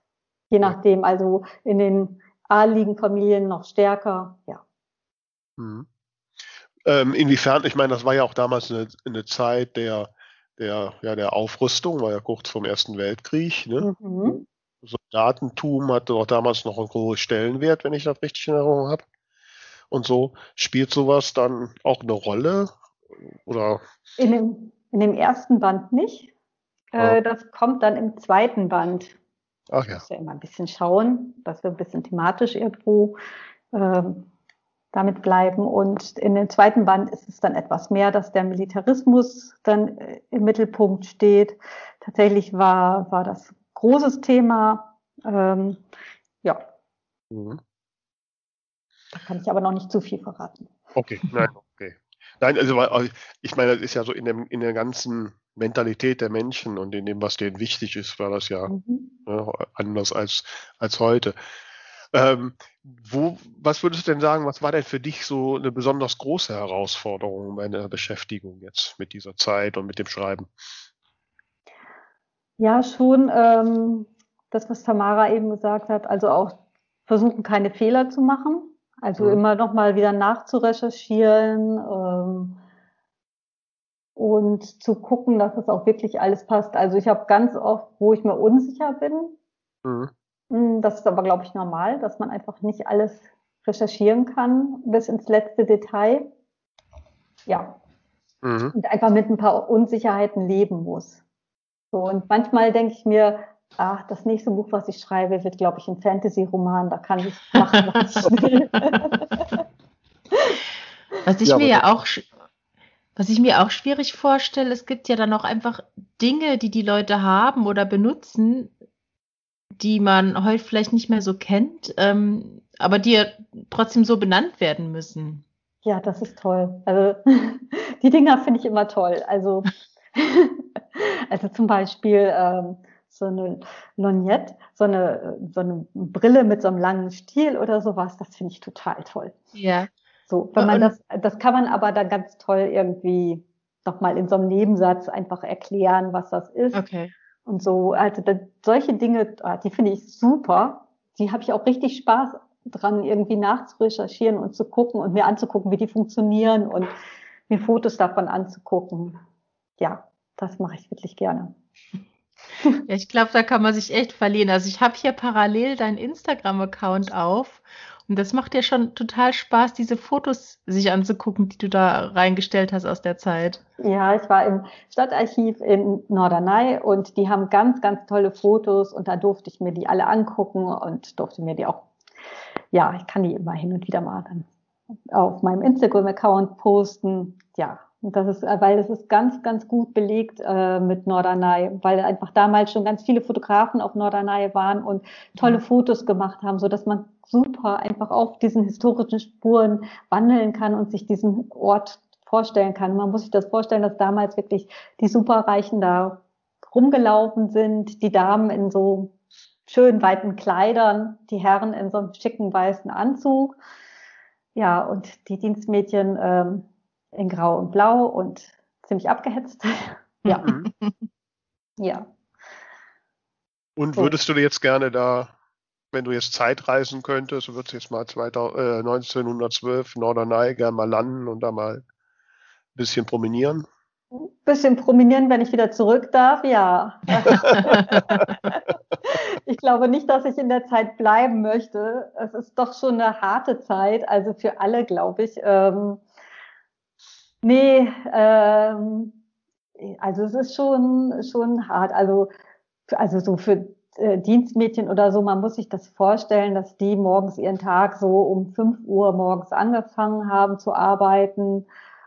Je nachdem, ja. Also in den adeligen Familien noch stärker, ja. Mhm. Ähm, inwiefern, ich meine, das war ja auch damals eine, eine Zeit der, der, ja, der Aufrüstung, war ja kurz vorm Ersten Weltkrieg. Ne? Mhm. Soldatentum hatte auch damals noch einen hohen Stellenwert, wenn ich das richtig in Erinnerung habe. Und so spielt sowas dann auch eine Rolle? Oder? In dem, in dem ersten Band nicht. Äh, ja. Das kommt dann im zweiten Band. Ach ja. Ich muss ja immer ein bisschen schauen, dass wir ein bisschen thematisch irgendwo Ähm, damit bleiben. Und in dem zweiten Band ist es dann etwas mehr, dass der Militarismus dann im Mittelpunkt steht. Tatsächlich war, war das großes Thema. Ähm, ja. Mhm. Da kann ich aber noch nicht zu viel verraten. Okay, nein, okay. Nein, also ich meine, das ist ja so in, dem, in der ganzen Mentalität der Menschen und in dem, was denen wichtig ist, war das ja mhm. ne, anders als, als heute. Ähm, wo, was würdest du denn sagen, was war denn für dich so eine besonders große Herausforderung bei der Beschäftigung jetzt mit dieser Zeit und mit dem Schreiben? Ja, schon ähm, das, was Tamara eben gesagt hat, also auch versuchen, keine Fehler zu machen, also ja. immer nochmal wieder nachzurecherchieren ähm, und zu gucken, dass das auch wirklich alles passt. Also ich habe ganz oft, wo ich mir unsicher bin, mhm. Das ist aber, glaube ich, normal, dass man einfach nicht alles recherchieren kann bis ins letzte Detail. Ja. Mhm. Und einfach mit ein paar Unsicherheiten leben muss. So, und manchmal denke ich mir, ach, das nächste Buch, was ich schreibe, wird, glaube ich, ein Fantasy-Roman. Da kann ich machen, was ich will. Was ich ja, mir ja auch... Was ich mir auch schwierig vorstelle, es gibt ja dann auch einfach Dinge, die die Leute haben oder benutzen, die man heute vielleicht nicht mehr so kennt, ähm, aber die ja trotzdem so benannt werden müssen. Ja, das ist toll. Also die Dinger finde ich immer toll. Also, also zum Beispiel ähm, so eine Lorgnette, so eine, so eine Brille mit so einem langen Stiel oder sowas, das finde ich total toll. Ja. So, wenn man das, das kann man aber dann ganz toll irgendwie nochmal in so einem Nebensatz einfach erklären, was das ist. Okay. Und so, also da, solche Dinge, die finde ich super. Die habe ich auch richtig Spaß dran, irgendwie nachzurecherchieren und zu gucken und mir anzugucken, wie die funktionieren und mir Fotos davon anzugucken. Ja, das mache ich wirklich gerne. Ja, ich glaube, da kann man sich echt verlieren. Also ich habe hier parallel deinen Instagram-Account auf und das macht dir schon total Spaß, diese Fotos sich anzugucken, die du da reingestellt hast aus der Zeit. Ja, ich war im Stadtarchiv in Norderney und die haben ganz, ganz tolle Fotos und da durfte ich mir die alle angucken und durfte mir die auch, ja, ich kann die immer hin und wieder mal dann auf meinem Instagram-Account posten. Ja, und das ist, weil das ist ganz, ganz gut belegt äh, mit Norderney, weil einfach damals schon ganz viele Fotografen auf Norderney waren und tolle Fotos gemacht haben, so dass man super einfach auf diesen historischen Spuren wandeln kann und sich diesen Ort vorstellen kann. Man muss sich das vorstellen, dass damals wirklich die Superreichen da rumgelaufen sind, die Damen in so schönen weiten Kleidern, die Herren in so einem schicken weißen Anzug, ja, und die Dienstmädchen ähm, in Grau und Blau und ziemlich abgehetzt. Ja. Mhm. Ja. Und würdest du jetzt gerne da, wenn du jetzt Zeitreisen könntest, würdest du jetzt mal neunzehnhundertzwölf Norderney gerne mal landen und da mal ein bisschen promenieren? Ein bisschen promenieren, wenn ich wieder zurück darf, ja. Ich glaube nicht, dass ich in der Zeit bleiben möchte. Es ist doch schon eine harte Zeit, also für alle, glaube ich. Ähm, nee, ähm, also es ist schon, schon hart. Also, also so für äh, Dienstmädchen oder so, man muss sich das vorstellen, dass die morgens ihren Tag so um fünf Uhr morgens angefangen haben zu arbeiten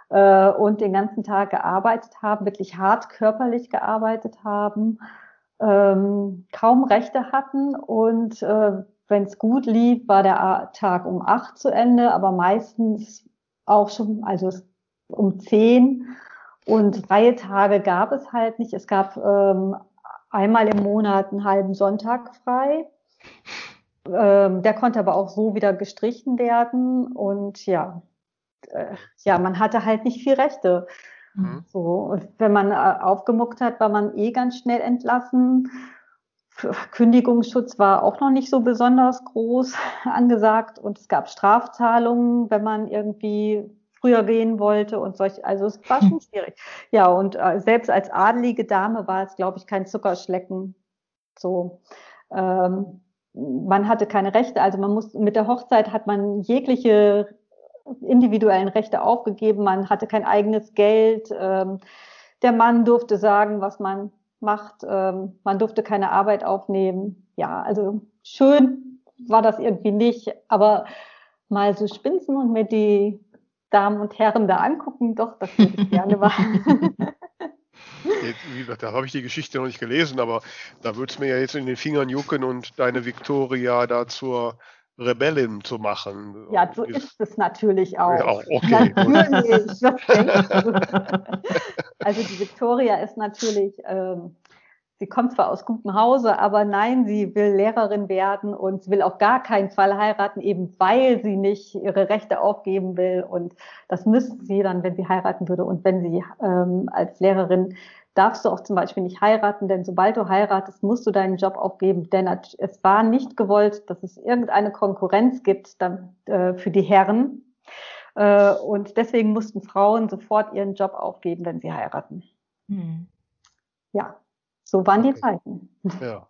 äh, und den ganzen Tag gearbeitet haben, wirklich hart körperlich gearbeitet haben, ähm, kaum Rechte hatten und äh, wenn es gut lief, war der Tag um acht zu Ende, aber meistens auch schon, also um zehn. Und freie Tage gab es halt nicht. Es gab ähm, einmal im Monat einen halben Sonntag frei. Ähm, der konnte aber auch so wieder gestrichen werden. Und ja, äh, ja, man hatte halt nicht viel Rechte. Mhm. So, und wenn man äh, aufgemuckt hat, war man eh ganz schnell entlassen. Kündigungsschutz war auch noch nicht so besonders groß angesagt. Und es gab Strafzahlungen, wenn man irgendwie früher gehen wollte und solche, also es war schon schwierig. Ja, und äh, selbst als adelige Dame war es, glaube ich, kein Zuckerschlecken. So, ähm, man hatte keine Rechte, also man muss, mit der Hochzeit hat man jegliche individuellen Rechte aufgegeben, man hatte kein eigenes Geld, ähm, der Mann durfte sagen, was man macht, ähm, man durfte keine Arbeit aufnehmen. Ja, also schön war das irgendwie nicht, aber mal so spinsen und mir die Damen und Herren da angucken, doch, das würde ich gerne machen. Wie gesagt, da habe ich die Geschichte noch nicht gelesen, aber da würde es mir ja jetzt in den Fingern jucken und deine Viktoria da zur Rebellin zu machen. Ja, so ist, ist es natürlich auch. Ja, okay. Natürlich, also die Viktoria ist natürlich, ähm, sie kommt zwar aus gutem Hause, aber nein, sie will Lehrerin werden und sie will auf gar keinen Fall heiraten, eben weil sie nicht ihre Rechte aufgeben will. Und das müsste sie dann, wenn sie heiraten würde. Und wenn sie ähm, als Lehrerin, darfst du auch zum Beispiel nicht heiraten, denn sobald du heiratest, musst du deinen Job aufgeben. Denn es war nicht gewollt, dass es irgendeine Konkurrenz gibt dann, äh, für die Herren. Äh, und deswegen mussten Frauen sofort ihren Job aufgeben, wenn sie heiraten. Hm. Ja. So waren die Zeiten. Ja.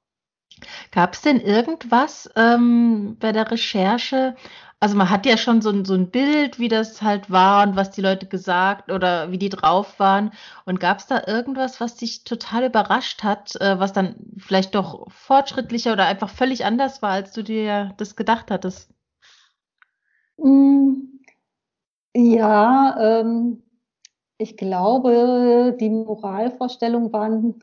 Gab es denn irgendwas ähm, bei der Recherche? Also man hat ja schon so ein, so ein Bild, wie das halt war und was die Leute gesagt oder wie die drauf waren. Und gab es da irgendwas, was dich total überrascht hat, äh, was dann vielleicht doch fortschrittlicher oder einfach völlig anders war, als du dir das gedacht hattest? Ja, ähm, ich glaube, die Moralvorstellungen waren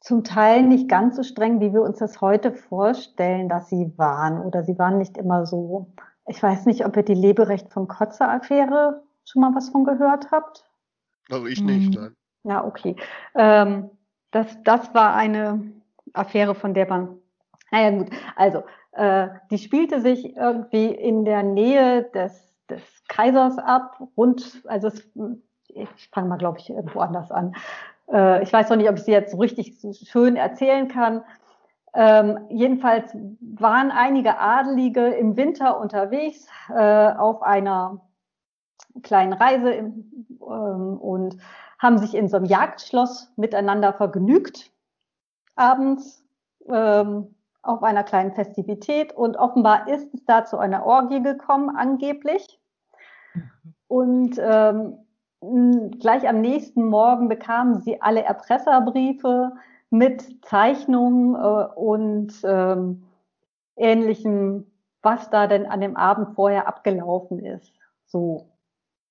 zum Teil nicht ganz so streng, wie wir uns das heute vorstellen, dass sie waren. Oder sie waren nicht immer so. Ich weiß nicht, ob ihr die Leberecht von Kotzer-Affäre schon mal was von gehört habt. Also ich nicht, nein. Na, okay. Ähm, das, das war eine Affäre, von der man... Naja, gut. Also, äh, die spielte sich irgendwie in der Nähe des, des Kaisers ab. Rund, also es, ich fange mal, glaube ich, irgendwo anders an. Ich weiß noch nicht, ob ich sie jetzt so richtig schön erzählen kann. Ähm, jedenfalls waren einige Adelige im Winter unterwegs äh, auf einer kleinen Reise im, ähm, und haben sich in so einem Jagdschloss miteinander vergnügt, abends ähm, auf einer kleinen Festivität. Und offenbar ist es da zu einer Orgie gekommen, angeblich. Und ähm, gleich am nächsten Morgen bekamen sie alle Erpresserbriefe mit Zeichnungen äh, und ähm, Ähnlichem, was da denn an dem Abend vorher abgelaufen ist. So.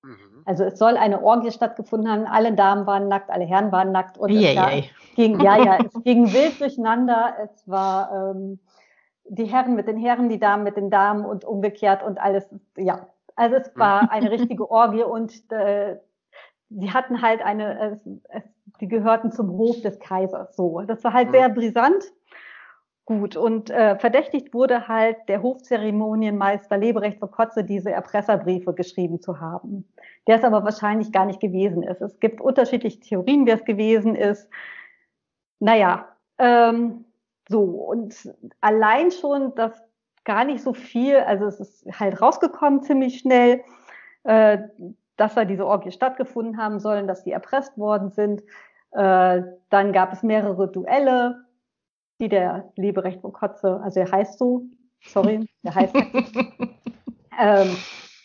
Mhm. Also es soll eine Orgie stattgefunden haben, alle Damen waren nackt, alle Herren waren nackt. Und yeah, es war, yeah. ging, ja, ja, es ging wild durcheinander, es war ähm, die Herren mit den Herren, die Damen mit den Damen und umgekehrt und alles, ja. Also es war eine richtige Orgie und äh, sie hatten halt eine, es, es die gehörten zum Hof des Kaisers. So, das war halt sehr brisant. Gut, und äh, verdächtigt wurde halt der Hofzeremonienmeister Leberecht von Kotze, diese Erpresserbriefe geschrieben zu haben, der es aber wahrscheinlich gar nicht gewesen ist. Es gibt unterschiedliche Theorien, wer es gewesen ist. Naja, ähm, so, und allein schon, dass gar nicht so viel, also es ist halt rausgekommen ziemlich schnell, äh, dass da diese Orgie stattgefunden haben sollen, dass die erpresst worden sind. Äh, dann gab es mehrere Duelle, die der Leberecht von Kotze, also er heißt so, sorry, der heißt ähm,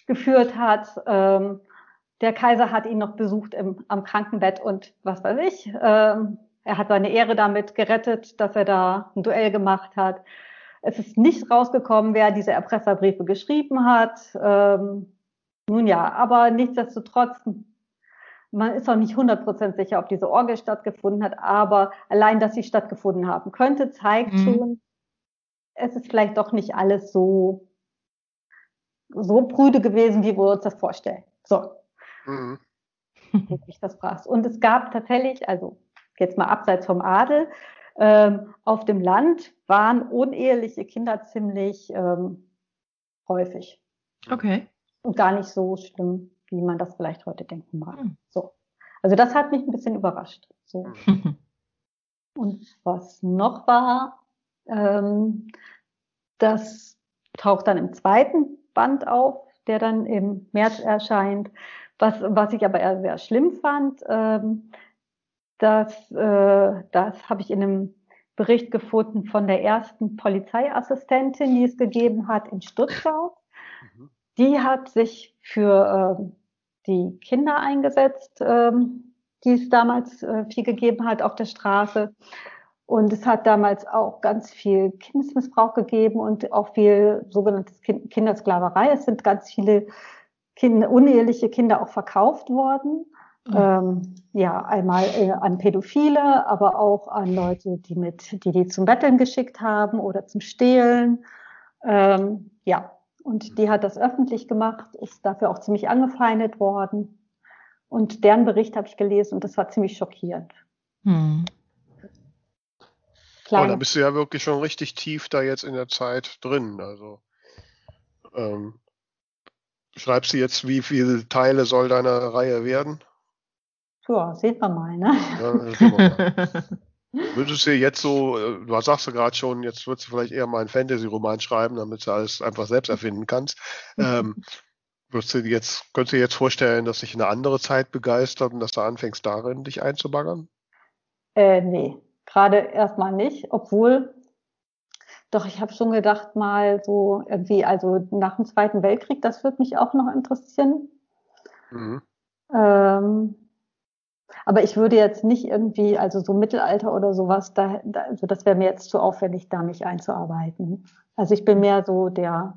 geführt hat. Ähm, der Kaiser hat ihn noch besucht im, am Krankenbett und was weiß ich. Ähm, er hat seine Ehre damit gerettet, dass er da ein Duell gemacht hat. Es ist nicht rausgekommen, wer diese Erpresserbriefe geschrieben hat. Ähm, nun ja, aber nichtsdestotrotz, man ist auch nicht hundert Prozent sicher, ob diese Orgie stattgefunden hat, aber allein, dass sie stattgefunden haben könnte, zeigt mhm. schon, es ist vielleicht doch nicht alles so, so prüde gewesen, wie wir uns das vorstellen. So. Mhm. Ich das fragst. Und es gab tatsächlich, also jetzt mal abseits vom Adel, ähm, auf dem Land waren uneheliche Kinder ziemlich ähm, häufig. Okay. Und gar nicht so schlimm, wie man das vielleicht heute denken mag. So. Also das hat mich ein bisschen überrascht. So. Und was noch war, ähm, das taucht dann im zweiten Band auf, der dann im März erscheint. Was, was ich aber eher sehr schlimm fand, ähm, dass, äh, das habe ich in einem Bericht gefunden von der ersten Polizeiassistentin, die es gegeben hat in Stuttgart. Mhm. Die hat sich für ähm, die Kinder eingesetzt, ähm, die es damals äh, viel gegeben hat auf der Straße. Und es hat damals auch ganz viel Kindesmissbrauch gegeben und auch viel sogenanntes kind- Kindersklaverei. Es sind ganz viele kind- uneheliche Kinder auch verkauft worden. Mhm. Ähm, ja, einmal äh, an Pädophile, aber auch an Leute, die mit, die die zum Betteln geschickt haben oder zum Stehlen. Ähm, ja. Und die hat das öffentlich gemacht, ist dafür auch ziemlich angefeindet worden. Und deren Bericht habe ich gelesen und das war ziemlich schockierend. Hm. Oh, da bist du ja wirklich schon richtig tief da jetzt in der Zeit drin. Also ähm, schreibst du jetzt, wie viele Teile soll deine Reihe werden? Ja, sehen wir mal, ne? Ja, sehen wir mal. Würdest du jetzt so, du sagst ja gerade schon, jetzt würdest du vielleicht eher mal einen Fantasy-Roman schreiben, damit du alles einfach selbst erfinden kannst. Ähm, würdest du jetzt, könntest du dir jetzt vorstellen, dass dich eine andere Zeit begeistert und dass du anfängst, darin dich einzubaggern? Äh, nee, gerade erstmal nicht, obwohl, doch ich habe schon gedacht, mal so irgendwie, also nach dem Zweiten Weltkrieg, das würde mich auch noch interessieren. Mhm. Ähm, Aber ich würde jetzt nicht irgendwie, also so Mittelalter oder sowas, da, da, also das wäre mir jetzt zu aufwendig, da mich einzuarbeiten. Also ich bin mehr so der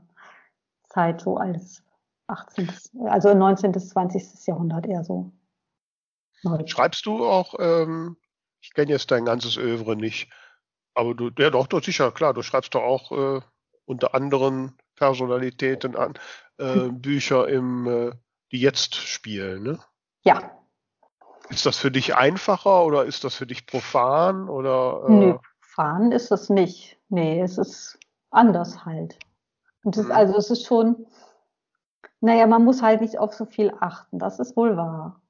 Zeit so als achtzehnten also neunzehnten bis zwanzigsten Jahrhundert eher so. Schreibst du auch, ähm, ich kenne jetzt dein ganzes Övre nicht, aber du, ja doch, doch sicher, klar, du schreibst doch auch äh, unter anderen Personalitäten an, äh, Bücher, im, äh, die jetzt spielen, ne? Ja. Ist das für dich einfacher oder ist das für dich profan? Oder, äh nee, profan ist es nicht. Nee, es ist anders halt. Und es, also es ist schon, naja, man muss halt nicht auf so viel achten. Das ist wohl wahr.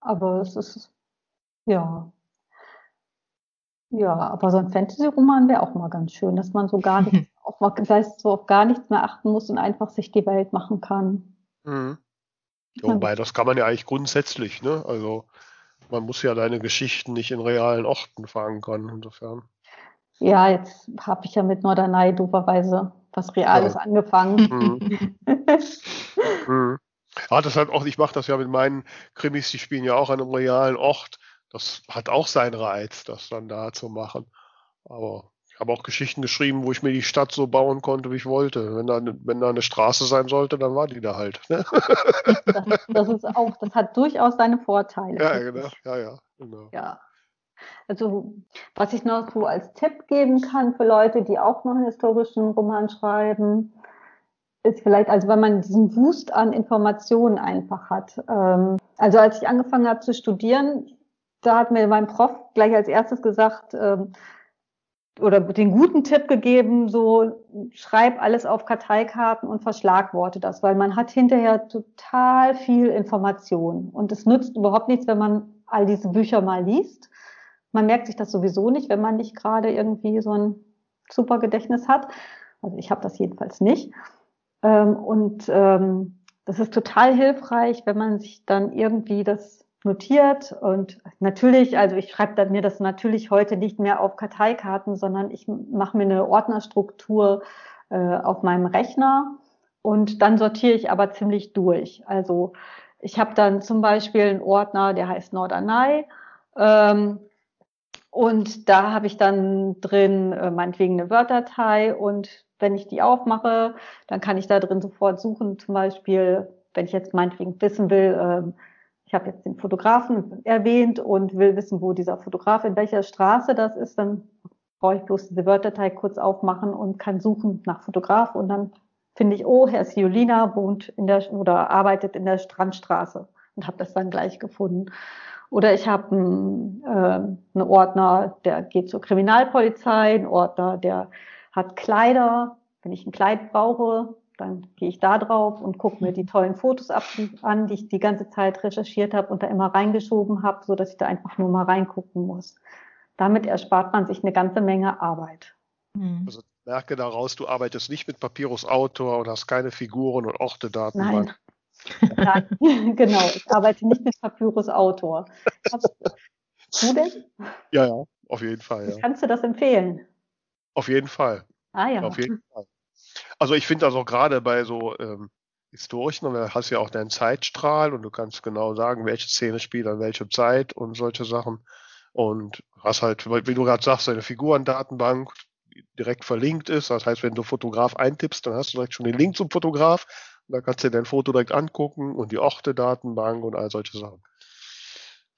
Aber es ist, ja. Ja, aber so ein Fantasy-Roman wäre auch mal ganz schön, dass man so gar nicht, auch mal, das heißt, so auf gar nichts mehr achten muss und einfach sich die Welt machen kann. Mhm. Ja, wobei, das kann man ja eigentlich grundsätzlich, ne? Also man muss ja deine Geschichten nicht in realen Orten verankern, insofern. Ja, jetzt habe ich ja mit Norderney dooferweise was Reales ja. angefangen. Mhm. mhm. Ja, das hat auch, ich mache das ja mit meinen Krimis, die spielen ja auch an einem realen Ort. Das hat auch seinen Reiz, das dann da zu machen. Aber ich habe auch Geschichten geschrieben, wo ich mir die Stadt so bauen konnte, wie ich wollte. Wenn da, wenn da eine Straße sein sollte, dann war die da halt. Ne? Das, das ist auch, das hat durchaus seine Vorteile. Ja, genau. Ja, ja, genau. Ja. Also, was ich noch so als Tipp geben kann für Leute, die auch noch einen historischen Roman schreiben, ist vielleicht, also wenn man diesen Wust an Informationen einfach hat. Also als ich angefangen habe zu studieren, da hat mir mein Prof gleich als erstes gesagt, ähm, oder den guten Tipp gegeben, so schreib alles auf Karteikarten und verschlagworte das, weil man hat hinterher total viel Information und es nützt überhaupt nichts, wenn man all diese Bücher mal liest. Man merkt sich das sowieso nicht, wenn man nicht gerade irgendwie so ein super Gedächtnis hat. Also ich habe das jedenfalls nicht. Und das ist total hilfreich, wenn man sich dann irgendwie das notiert und natürlich, also ich schreibe mir das natürlich heute nicht mehr auf Karteikarten, sondern ich mache mir eine Ordnerstruktur äh, auf meinem Rechner und dann sortiere ich aber ziemlich durch. Also ich habe dann zum Beispiel einen Ordner, der heißt Norderney ähm, und da habe ich dann drin äh, meinetwegen eine Word-Datei und wenn ich die aufmache, dann kann ich da drin sofort suchen, zum Beispiel, wenn ich jetzt meinetwegen wissen will, äh, ich habe jetzt den Fotografen erwähnt und will wissen, wo dieser Fotograf, in welcher Straße das ist, dann brauche ich bloß diese Word-Datei kurz aufmachen und kann suchen nach Fotograf und dann finde ich, oh, Herr Siolina wohnt in der oder arbeitet in der Strandstraße und habe das dann gleich gefunden. Oder ich habe einen, äh, einen Ordner, der geht zur Kriminalpolizei, einen Ordner, der hat Kleider, wenn ich ein Kleid brauche, dann gehe ich da drauf und gucke mir die tollen Fotos ab, an, die ich die ganze Zeit recherchiert habe und da immer reingeschoben habe, sodass ich da einfach nur mal reingucken muss. Damit erspart man sich eine ganze Menge Arbeit. Also merke daraus, du arbeitest nicht mit Papyrus Autor und hast keine Figuren und Orte-Datenbank. Nein, Nein. Genau. Ich arbeite nicht mit Papyrus Autor. Du denn? Ja, ja, auf jeden Fall. Ja. Kannst du das empfehlen? Auf jeden Fall. Ah ja. Auf jeden Fall. Also ich finde das auch gerade bei so ähm, Historikern, da hast du ja auch deinen Zeitstrahl und du kannst genau sagen, welche Szene spielt an welcher Zeit und solche Sachen. Und hast halt, wie du gerade sagst, eine Figurendatenbank direkt verlinkt ist. Das heißt, wenn du Fotograf eintippst, dann hast du direkt schon den Link zum Fotograf. Und da kannst du dir dein Foto direkt angucken und die Orte-Datenbank und all solche Sachen.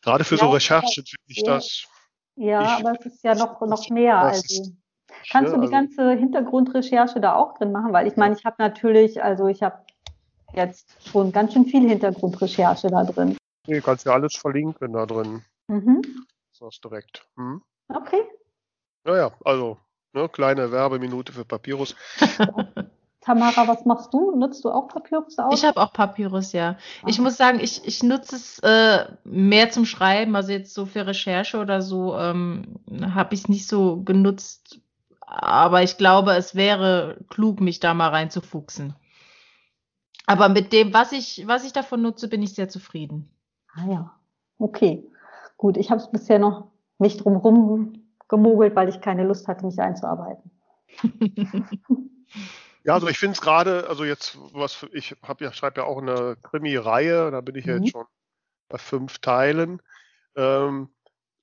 Gerade für ja, so Recherche finde ich das... Ja, ich, aber es ist ja noch, noch mehr. Also. Kannst du die ganze Hintergrundrecherche da auch drin machen? Weil ich meine, ich habe natürlich, also ich habe jetzt schon ganz schön viel Hintergrundrecherche da drin. Nee, du kannst ja alles verlinken da drin. Mhm. Das ist direkt. Hm? Okay. Naja, also ne, kleine Werbeminute für Papyrus. Tamara, was machst du? Nutzt du auch Papyrus aus? Ich habe auch Papyrus, ja. Ich muss sagen, ich, ich nutze es äh, mehr zum Schreiben, also jetzt so für Recherche oder so ähm, habe ich es nicht so genutzt. Aber ich glaube, es wäre klug, mich da mal reinzufuchsen. Aber mit dem, was ich, was ich davon nutze, bin ich sehr zufrieden. Ah ja, okay. Gut, ich habe es bisher noch nicht drumherum gemogelt, weil ich keine Lust hatte, mich einzuarbeiten. Ja, also ich finde es gerade, also jetzt, was ich habe ja, schreibe ja auch eine Krimi-Reihe, da bin ich mhm. ja jetzt schon bei fünf Teilen. Ähm,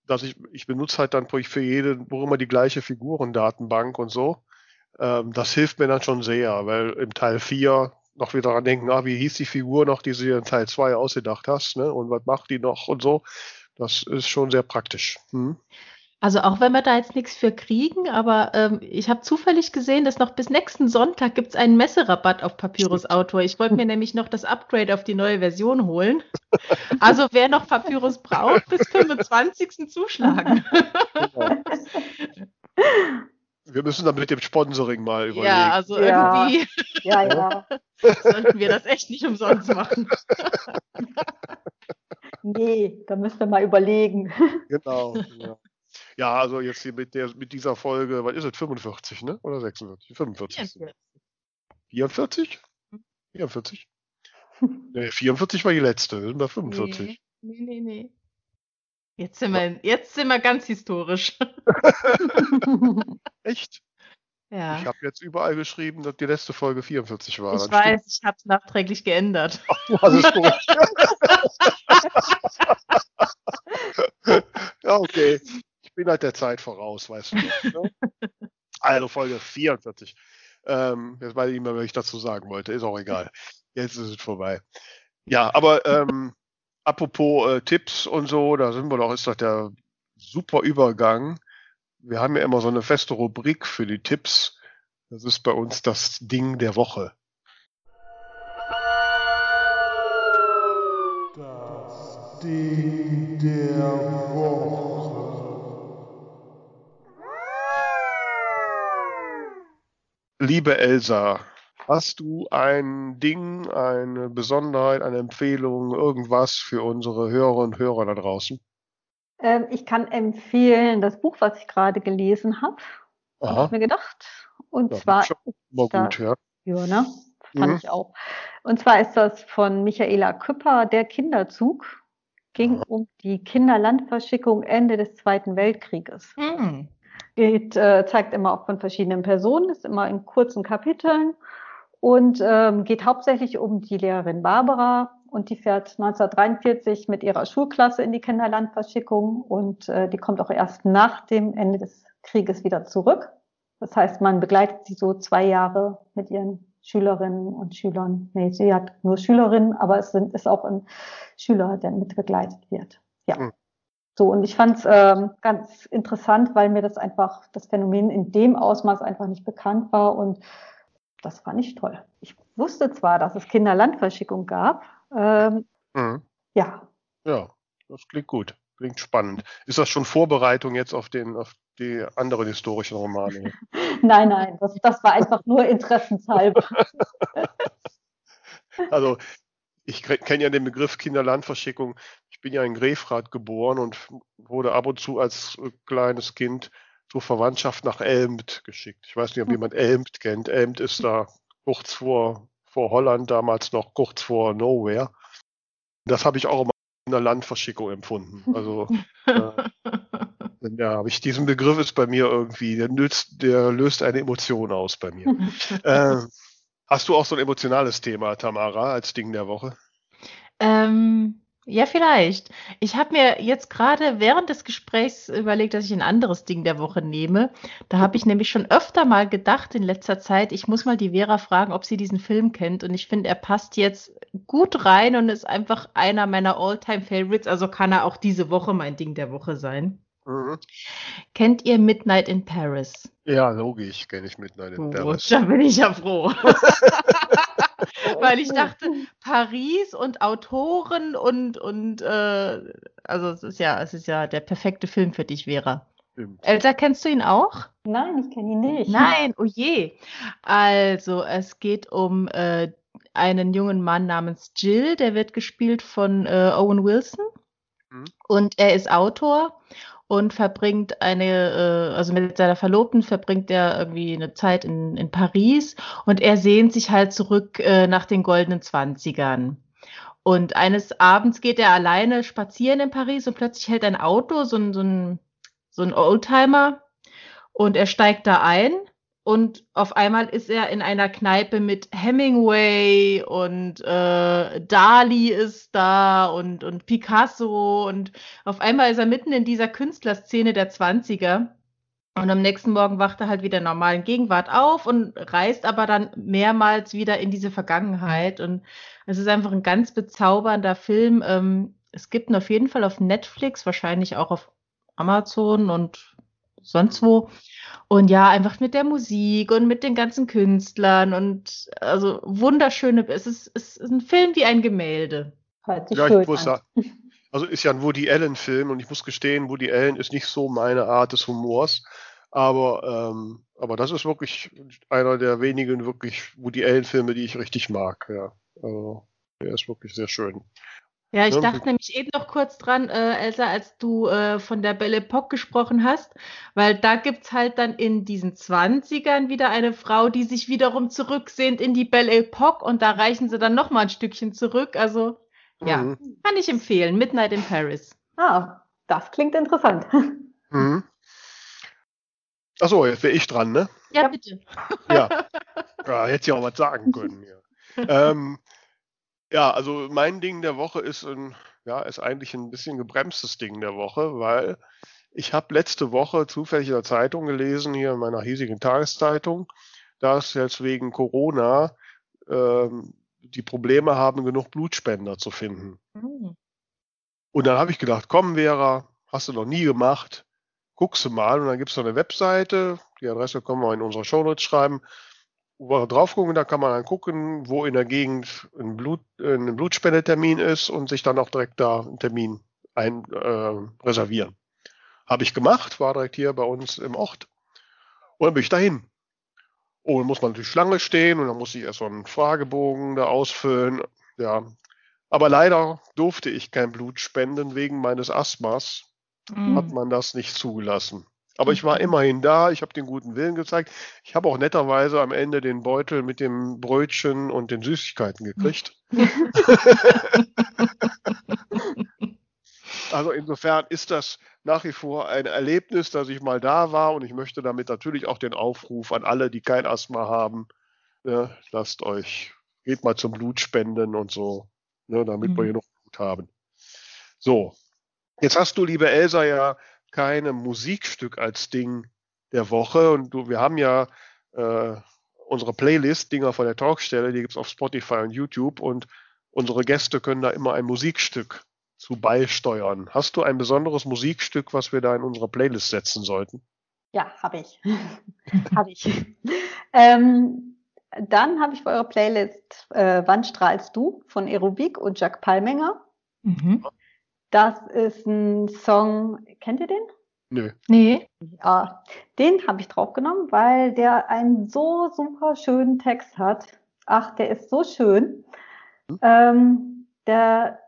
dass ich, ich benutze halt dann für jede, wo immer die gleiche Figurendatenbank und so. Ähm, das hilft mir dann schon sehr, weil im Teil vier noch wieder dran denken, ah, wie hieß die Figur noch, die du dir in Teil zwei ausgedacht hast, ne? Und was macht die noch und so. Das ist schon sehr praktisch. Hm? Also auch wenn wir da jetzt nichts für kriegen, aber ähm, ich habe zufällig gesehen, dass noch bis nächsten Sonntag gibt es einen Messerabatt auf Papyrus Autor. Ich wollte mir nämlich noch das Upgrade auf die neue Version holen. Also wer noch Papyrus braucht, bis fünfundzwanzigsten zuschlagen. Genau. Wir müssen dann mit dem Sponsoring mal überlegen. Ja, also ja. irgendwie ja, ja. sollten wir das echt nicht umsonst machen. Nee, da müssen wir mal überlegen. Genau, ja. Ja, also jetzt hier mit, der, mit dieser Folge, was ist es, fünfundvierzig, ne? Oder sechsundvierzig? fünfundvierzig. vierundvierzig? vierundvierzig? Nee, vierundvierzig war die letzte, wir sind bei fünfundvierzig. Nee, nee, nee. Jetzt sind, wir, jetzt sind wir ganz historisch. Echt? Ja. Ich habe jetzt überall geschrieben, dass die letzte Folge vierundvierzig war. Ich Dann weiß, stimmt. Ich habe es nachträglich geändert. Ach, das ist gut. Ja, okay. Ich bin halt der Zeit voraus, weißt du. Ne? Also Folge vierundvierzig. Ähm, jetzt weiß ich nicht mehr, was ich dazu sagen wollte. Ist auch egal. Jetzt ist es vorbei. Ja, aber ähm, apropos äh, Tipps und so, da sind wir doch, ist doch der super Übergang. Wir haben ja immer so eine feste Rubrik für die Tipps. Das ist bei uns das Ding der Woche. Das Ding der Woche. Liebe Elsa, hast du ein Ding, eine Besonderheit, eine Empfehlung, irgendwas für unsere Hörerinnen und Hörer da draußen? Ähm, ich kann empfehlen das Buch, was ich gerade gelesen habe. Habe ich mir gedacht. Und ja, zwar ist immer das, gut, ja. Ja, ne? Fand mhm. ich auch. Und zwar ist das von Michaela Küpper, Der Kinderzug. Ging mhm. um die Kinderlandverschickung Ende des Zweiten Weltkrieges. Mhm. Geht, äh, zeigt immer auch von verschiedenen Personen, ist immer in kurzen Kapiteln und ähm, geht hauptsächlich um die Lehrerin Barbara. Und die fährt neunzehnhundertdreiundvierzig mit ihrer Schulklasse in die Kinderlandverschickung und äh, die kommt auch erst nach dem Ende des Krieges wieder zurück. Das heißt, man begleitet sie so zwei Jahre mit ihren Schülerinnen und Schülern. Nee, sie hat nur Schülerinnen, aber es sind, ist auch ein Schüler, der mit begleitet wird. Ja. Mhm. So, und ich fand es ähm, ganz interessant, weil mir das einfach, das Phänomen in dem Ausmaß einfach nicht bekannt war und das fand ich toll. Ich wusste zwar, dass es Kinderlandverschickung gab, Ähm, mhm. Ja. Ja, das klingt gut. Klingt spannend. Ist das schon Vorbereitung jetzt auf, den, auf die anderen historischen Romane? Nein, nein, das, das war einfach nur interessenshalber. Also, ich kenne ja den Begriff Kinderlandverschickung. Ich bin ja in Grefrath geboren und wurde ab und zu als kleines Kind zur Verwandtschaft nach Elmt geschickt. Ich weiß nicht, ob jemand Elmt kennt. Elmt ist da kurz vor... vor Holland, damals noch kurz vor Nowhere. Das habe ich auch immer in der Landverschickung empfunden. Also äh, ja, habe ich diesen Begriff ist bei mir irgendwie, der, nützt, der löst eine Emotion aus bei mir. äh, hast du auch so ein emotionales Thema, Tamara, als Ding der Woche? Ähm, ja, vielleicht. Ich habe mir jetzt gerade während des Gesprächs überlegt, dass ich ein anderes Ding der Woche nehme. Da habe ich nämlich schon öfter mal gedacht in letzter Zeit, ich muss mal die Vera fragen, ob sie diesen Film kennt. Und ich finde, er passt jetzt gut rein und ist einfach einer meiner All-Time-Favorites. Also kann er auch diese Woche mein Ding der Woche sein. Mhm. Kennt ihr Midnight in Paris? Ja, logisch kenne ich Midnight in Paris. Da bin ich ja froh. Weil ich dachte, Paris und Autoren und, und äh, also es ist ja, es ist ja der perfekte Film für dich, Vera. Stimmt. Elsa, kennst du ihn auch? Nein, ich kenne ihn nicht. Nein, oh je. Also es geht um äh, einen jungen Mann namens Jill, der wird gespielt von äh, Owen Wilson mhm. und er ist Autor und verbringt eine, also mit seiner Verlobten verbringt er irgendwie eine Zeit in, in Paris und er sehnt sich halt zurück nach den goldenen Zwanzigern. Und eines Abends geht er alleine spazieren in Paris und plötzlich hält ein Auto, so ein, so ein, so ein Oldtimer und er steigt da ein. Und auf einmal ist er in einer Kneipe mit Hemingway und äh, Dalí ist da und, und Picasso. Und auf einmal ist er mitten in dieser Künstlerszene der zwanziger. Und am nächsten Morgen wacht er halt wieder in der normalen Gegenwart auf und reist aber dann mehrmals wieder in diese Vergangenheit. Und es ist einfach ein ganz bezaubernder Film. Ähm, es gibt ihn auf jeden Fall auf Netflix, wahrscheinlich auch auf Amazon und sonst wo. Und ja, einfach mit der Musik und mit den ganzen Künstlern und also wunderschöne, es ist, es ist ein Film wie ein Gemälde. Hört sich ja, schön ich muss an. Ja, also ist ja ein Woody Allen Film und ich muss gestehen, Woody Allen ist nicht so meine Art des Humors, aber, ähm, aber das ist wirklich einer der wenigen wirklich Woody Allen Filme, die ich richtig mag. Ja, also, der ist wirklich sehr schön. Ja, ich dachte nämlich eben noch kurz dran, äh, Elsa, als du äh, von der Belle Époque gesprochen hast, weil da gibt's halt dann in diesen Zwanzigern wieder eine Frau, die sich wiederum zurücksehnt in die Belle Époque und da reichen sie dann nochmal ein Stückchen zurück. Also, ja, mhm. kann ich empfehlen. Midnight in Paris. Ah, das klingt interessant. Mhm. Achso, jetzt wäre ich dran, ne? Ja, bitte. Ja, ja hätte ich auch was sagen können. Ja. ähm, Ja, also mein Ding der Woche ist, ein, ja, ist eigentlich ein bisschen gebremstes Ding der Woche, weil ich habe letzte Woche zufällig in der Zeitung gelesen, hier in meiner hiesigen Tageszeitung, dass jetzt wegen Corona ähm, die Probleme haben, genug Blutspender zu finden. Mhm. Und dann habe ich gedacht, komm Vera, hast du noch nie gemacht, guckst du mal. Und dann gibt es noch eine Webseite, die Adresse können wir in unsere Shownotes schreiben, drauf gucken, da kann man dann gucken, wo in der Gegend ein, Blut, ein Blutspendetermin ist und sich dann auch direkt da einen Termin ein, äh, reservieren. Habe ich gemacht, war direkt hier bei uns im Ort und dann bin ich dahin. Und dann muss man natürlich Schlange stehen und dann muss ich erst so einen Fragebogen da ausfüllen. Ja, aber leider durfte ich kein Blut spenden wegen meines Asthmas. Mhm. Hat man das nicht zugelassen. Aber ich war immerhin da, ich habe den guten Willen gezeigt. Ich habe auch netterweise am Ende den Beutel mit dem Brötchen und den Süßigkeiten gekriegt. Also insofern ist das nach wie vor ein Erlebnis, dass ich mal da war, und ich möchte damit natürlich auch den Aufruf an alle, die kein Asthma haben, ne, lasst euch, geht mal zum Blutspenden und so, ne, damit mhm. wir hier noch Blut haben. So, jetzt hast du, liebe Elsa, ja keine Musikstück als Ding der Woche, und du, wir haben ja äh, unsere Playlist Dinger von der Talkstelle, die gibt es auf Spotify und YouTube, und unsere Gäste können da immer ein Musikstück zu beisteuern. Hast du ein besonderes Musikstück, was wir da in unsere Playlist setzen sollten? Ja, habe ich. habe ich. ähm, dann habe ich für eure Playlist äh, Wann strahlst du? Von E. Rubik und Jack Palmenger. Mhm. Das ist ein Song, kennt ihr den? Nö. Nee. Ja, den habe ich draufgenommen, weil der einen so super schönen Text hat. Ach, der ist so schön. Mhm. Ähm, der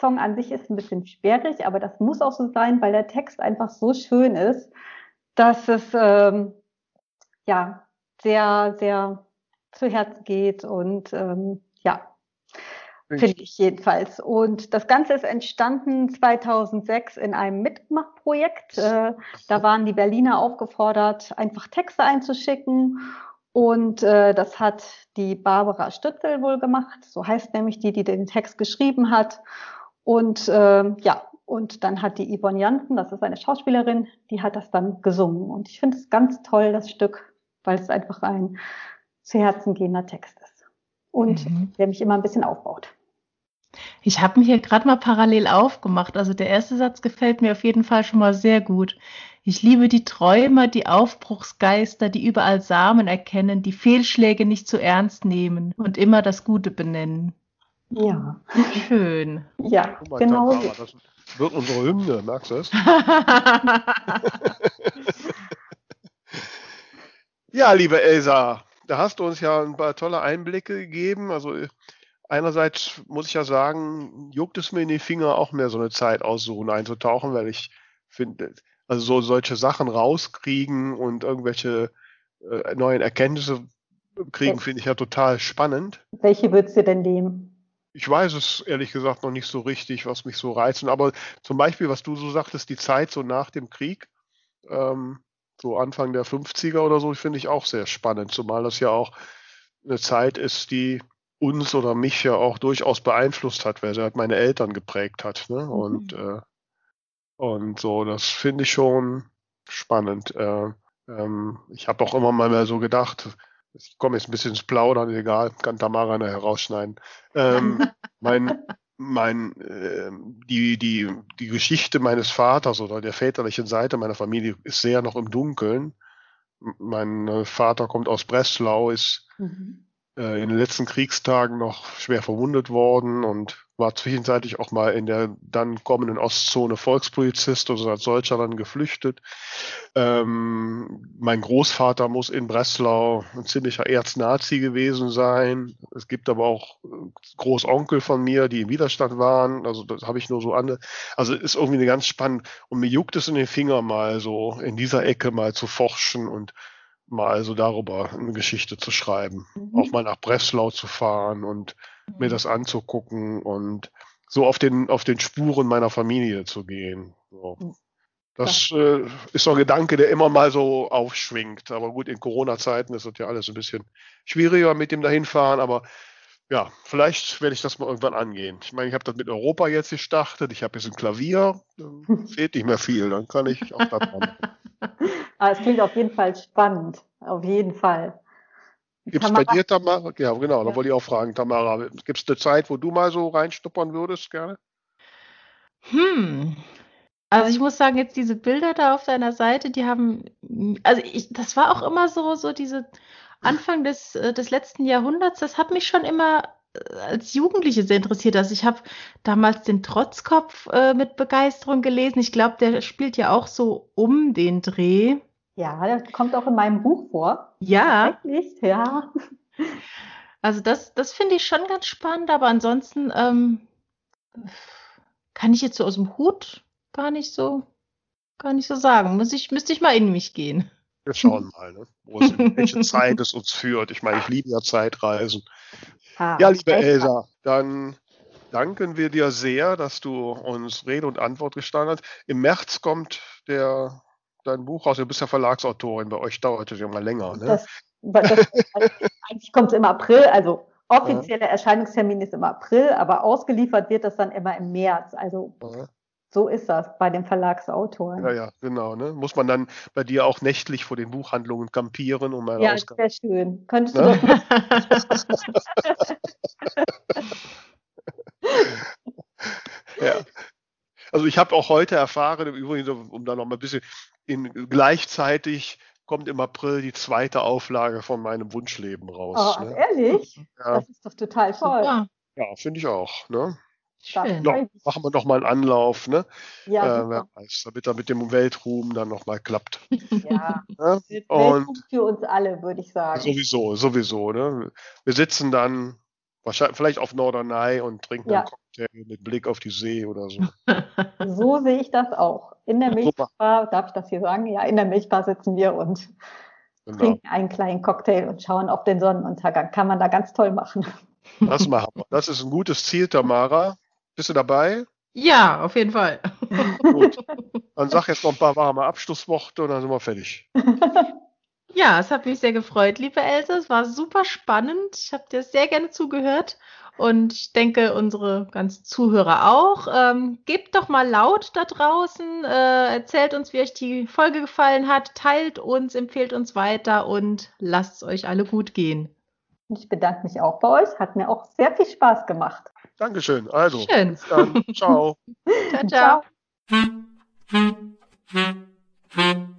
Song an sich ist ein bisschen sperrig, aber das muss auch so sein, weil der Text einfach so schön ist, dass es ähm, ja sehr, sehr zu Herzen geht und ähm, ja, finde ich jedenfalls. Und das Ganze ist entstanden zweitausendsechs in einem Mitmachprojekt. Äh, da waren die Berliner aufgefordert, einfach Texte einzuschicken. Und äh, das hat die Barbara Stützel wohl gemacht. So heißt nämlich die, die den Text geschrieben hat. Und äh, ja, und dann hat die Yvonne Jansen, das ist eine Schauspielerin, die hat das dann gesungen. Und ich finde es ganz toll, das Stück, weil es einfach ein zu Herzen gehender Text ist. Und mhm. der mich immer ein bisschen aufbaut. Ich habe mir hier gerade mal parallel aufgemacht. Also der erste Satz gefällt mir auf jeden Fall schon mal sehr gut. Ich liebe die Träumer, die Aufbruchsgeister, die überall Samen erkennen, die Fehlschläge nicht zu ernst nehmen und immer das Gute benennen. Ja. Schön. Ja, oh genau. Gott, Barbara, das wird unsere Hymne, merkst du es? Ja, liebe Elsa, da hast du uns ja ein paar tolle Einblicke gegeben. Also einerseits muss ich ja sagen, juckt es mir in die Finger, auch mehr so eine Zeit aussuchen, einzutauchen, weil ich finde, also so solche Sachen rauskriegen und irgendwelche äh, neuen Erkenntnisse kriegen, finde ich ja total spannend. Welche würdest du denn nehmen? Ich weiß es ehrlich gesagt noch nicht so richtig, was mich so reizt. Aber zum Beispiel, was du so sagtest, die Zeit so nach dem Krieg, ähm, so Anfang der fünfziger oder so, finde ich auch sehr spannend. Zumal das ja auch eine Zeit ist, die uns oder mich ja auch durchaus beeinflusst hat, weil sie halt meine Eltern geprägt hat. Ne? Und, mhm. äh, und so, das finde ich schon spannend. Äh, ähm, ich habe auch immer mal mehr so gedacht, ich komme jetzt ein bisschen ins Plaudern, egal, kann Tamara nachher rausschneiden. Ähm, mein, mein, äh, die, die, die Geschichte meines Vaters oder der väterlichen Seite meiner Familie ist sehr noch im Dunkeln. Mein Vater kommt aus Breslau, ist mhm. in den letzten Kriegstagen noch schwer verwundet worden und war zwischenzeitlich auch mal in der dann kommenden Ostzone Volkspolizist, also als solcher dann geflüchtet. Ähm, mein Großvater muss in Breslau ein ziemlicher Erznazi gewesen sein. Es gibt aber auch Großonkel von mir, die im Widerstand waren. Also das habe ich nur so an. Also ist irgendwie eine ganz spannend. Und mir juckt es in den Finger, mal so in dieser Ecke mal zu forschen und mal so darüber eine Geschichte zu schreiben, mhm. auch mal nach Breslau zu fahren und mhm. mir das anzugucken und so auf den auf den Spuren meiner Familie zu gehen. So. Mhm. Das äh, ist so ein Gedanke, der immer mal so aufschwingt. Aber gut, in Corona-Zeiten ist das ja alles ein bisschen schwieriger mit dem Dahinfahren. Aber ja, vielleicht werde ich das mal irgendwann angehen. Ich meine, ich habe das mit Europa jetzt gestartet. Ich habe jetzt ein Klavier. Dann fehlt nicht mehr viel. Dann kann ich auch da dran. Ah, es klingt auf jeden Fall spannend, auf jeden Fall. Gibt es bei dir, Tamara? Ja, genau, da ja. wollte ich auch fragen, Tamara. Gibt es eine Zeit, wo du mal so reinschnuppern würdest, gerne? Hm, also ich muss sagen, jetzt diese Bilder da auf deiner Seite, die haben, also ich, das war auch immer so, so diese Anfang des, des letzten Jahrhunderts, das hat mich schon immer als Jugendliche sehr interessiert. Also ich habe damals den Trotzkopf äh, mit Begeisterung gelesen. Ich glaube, der spielt ja auch so um den Dreh. Ja, das kommt auch in meinem Buch vor. Ja. Echt? Ja. Also das, das finde ich schon ganz spannend, aber ansonsten ähm, kann ich jetzt so aus dem Hut gar nicht so, gar nicht so sagen. Muss ich, müsste ich mal in mich gehen. Wir schauen mal, ne? Wo es, welche Zeit es uns führt. Ich meine, ich liebe ja Zeitreisen. Ah, ja, liebe Elsa, dann danken wir dir sehr, dass du uns Rede und Antwort gestanden hast. Im März kommt der... dein Buch raus. Du bist ja Verlagsautorin. Bei euch dauert es ja mal länger. Ne? Das, das, eigentlich kommt es im April. Also offizieller Erscheinungstermin ist im April, aber ausgeliefert wird das dann immer im März. Also ja. So ist das bei den Verlagsautoren. Ja, ja, genau. Ne? Muss man dann bei dir auch nächtlich vor den Buchhandlungen kampieren? Um ja, das wäre schön. Könntest ne? du das Ja. Also ich habe auch heute erfahren, im Übrigen, um da noch mal ein bisschen, in, gleichzeitig kommt im April die zweite Auflage von meinem Wunschleben raus. Oh, ne? Ehrlich? Ja. Das ist doch total toll. Ja, ja, finde ich auch. Ne? Schön. No, machen wir noch mal einen Anlauf, ne? Ja, äh, wer weiß, damit da mit dem Weltruhm dann noch mal klappt. Ja, ne? Weltruhm für uns alle, würde ich sagen. Sowieso, sowieso. Ne? Wir sitzen dann wahrscheinlich vielleicht auf Norderney und trinken ja. einen Cocktail mit Blick auf die See oder so. So sehe ich das auch. In der Milchbar, darf ich das hier sagen? Ja, in der Milchbar sitzen wir und genau. trinken einen kleinen Cocktail und schauen auf den Sonnenuntergang. Kann man da ganz toll machen. Das machen wir. Das ist ein gutes Ziel, Tamara. Bist du dabei? Ja, auf jeden Fall. Gut. Dann sag jetzt noch ein paar warme Abschlussworte und dann sind wir fertig. Ja, es hat mich sehr gefreut, liebe Elsa. Es war super spannend. Ich habe dir sehr gerne zugehört und ich denke, unsere ganzen Zuhörer auch. Ähm, gebt doch mal laut da draußen, äh, erzählt uns, wie euch die Folge gefallen hat, teilt uns, empfehlt uns weiter und lasst es euch alle gut gehen. Ich bedanke mich auch bei euch. Hat mir auch sehr viel Spaß gemacht. Dankeschön. Also, schön. Bis dann. Ciao. Ciao, ciao. Ciao.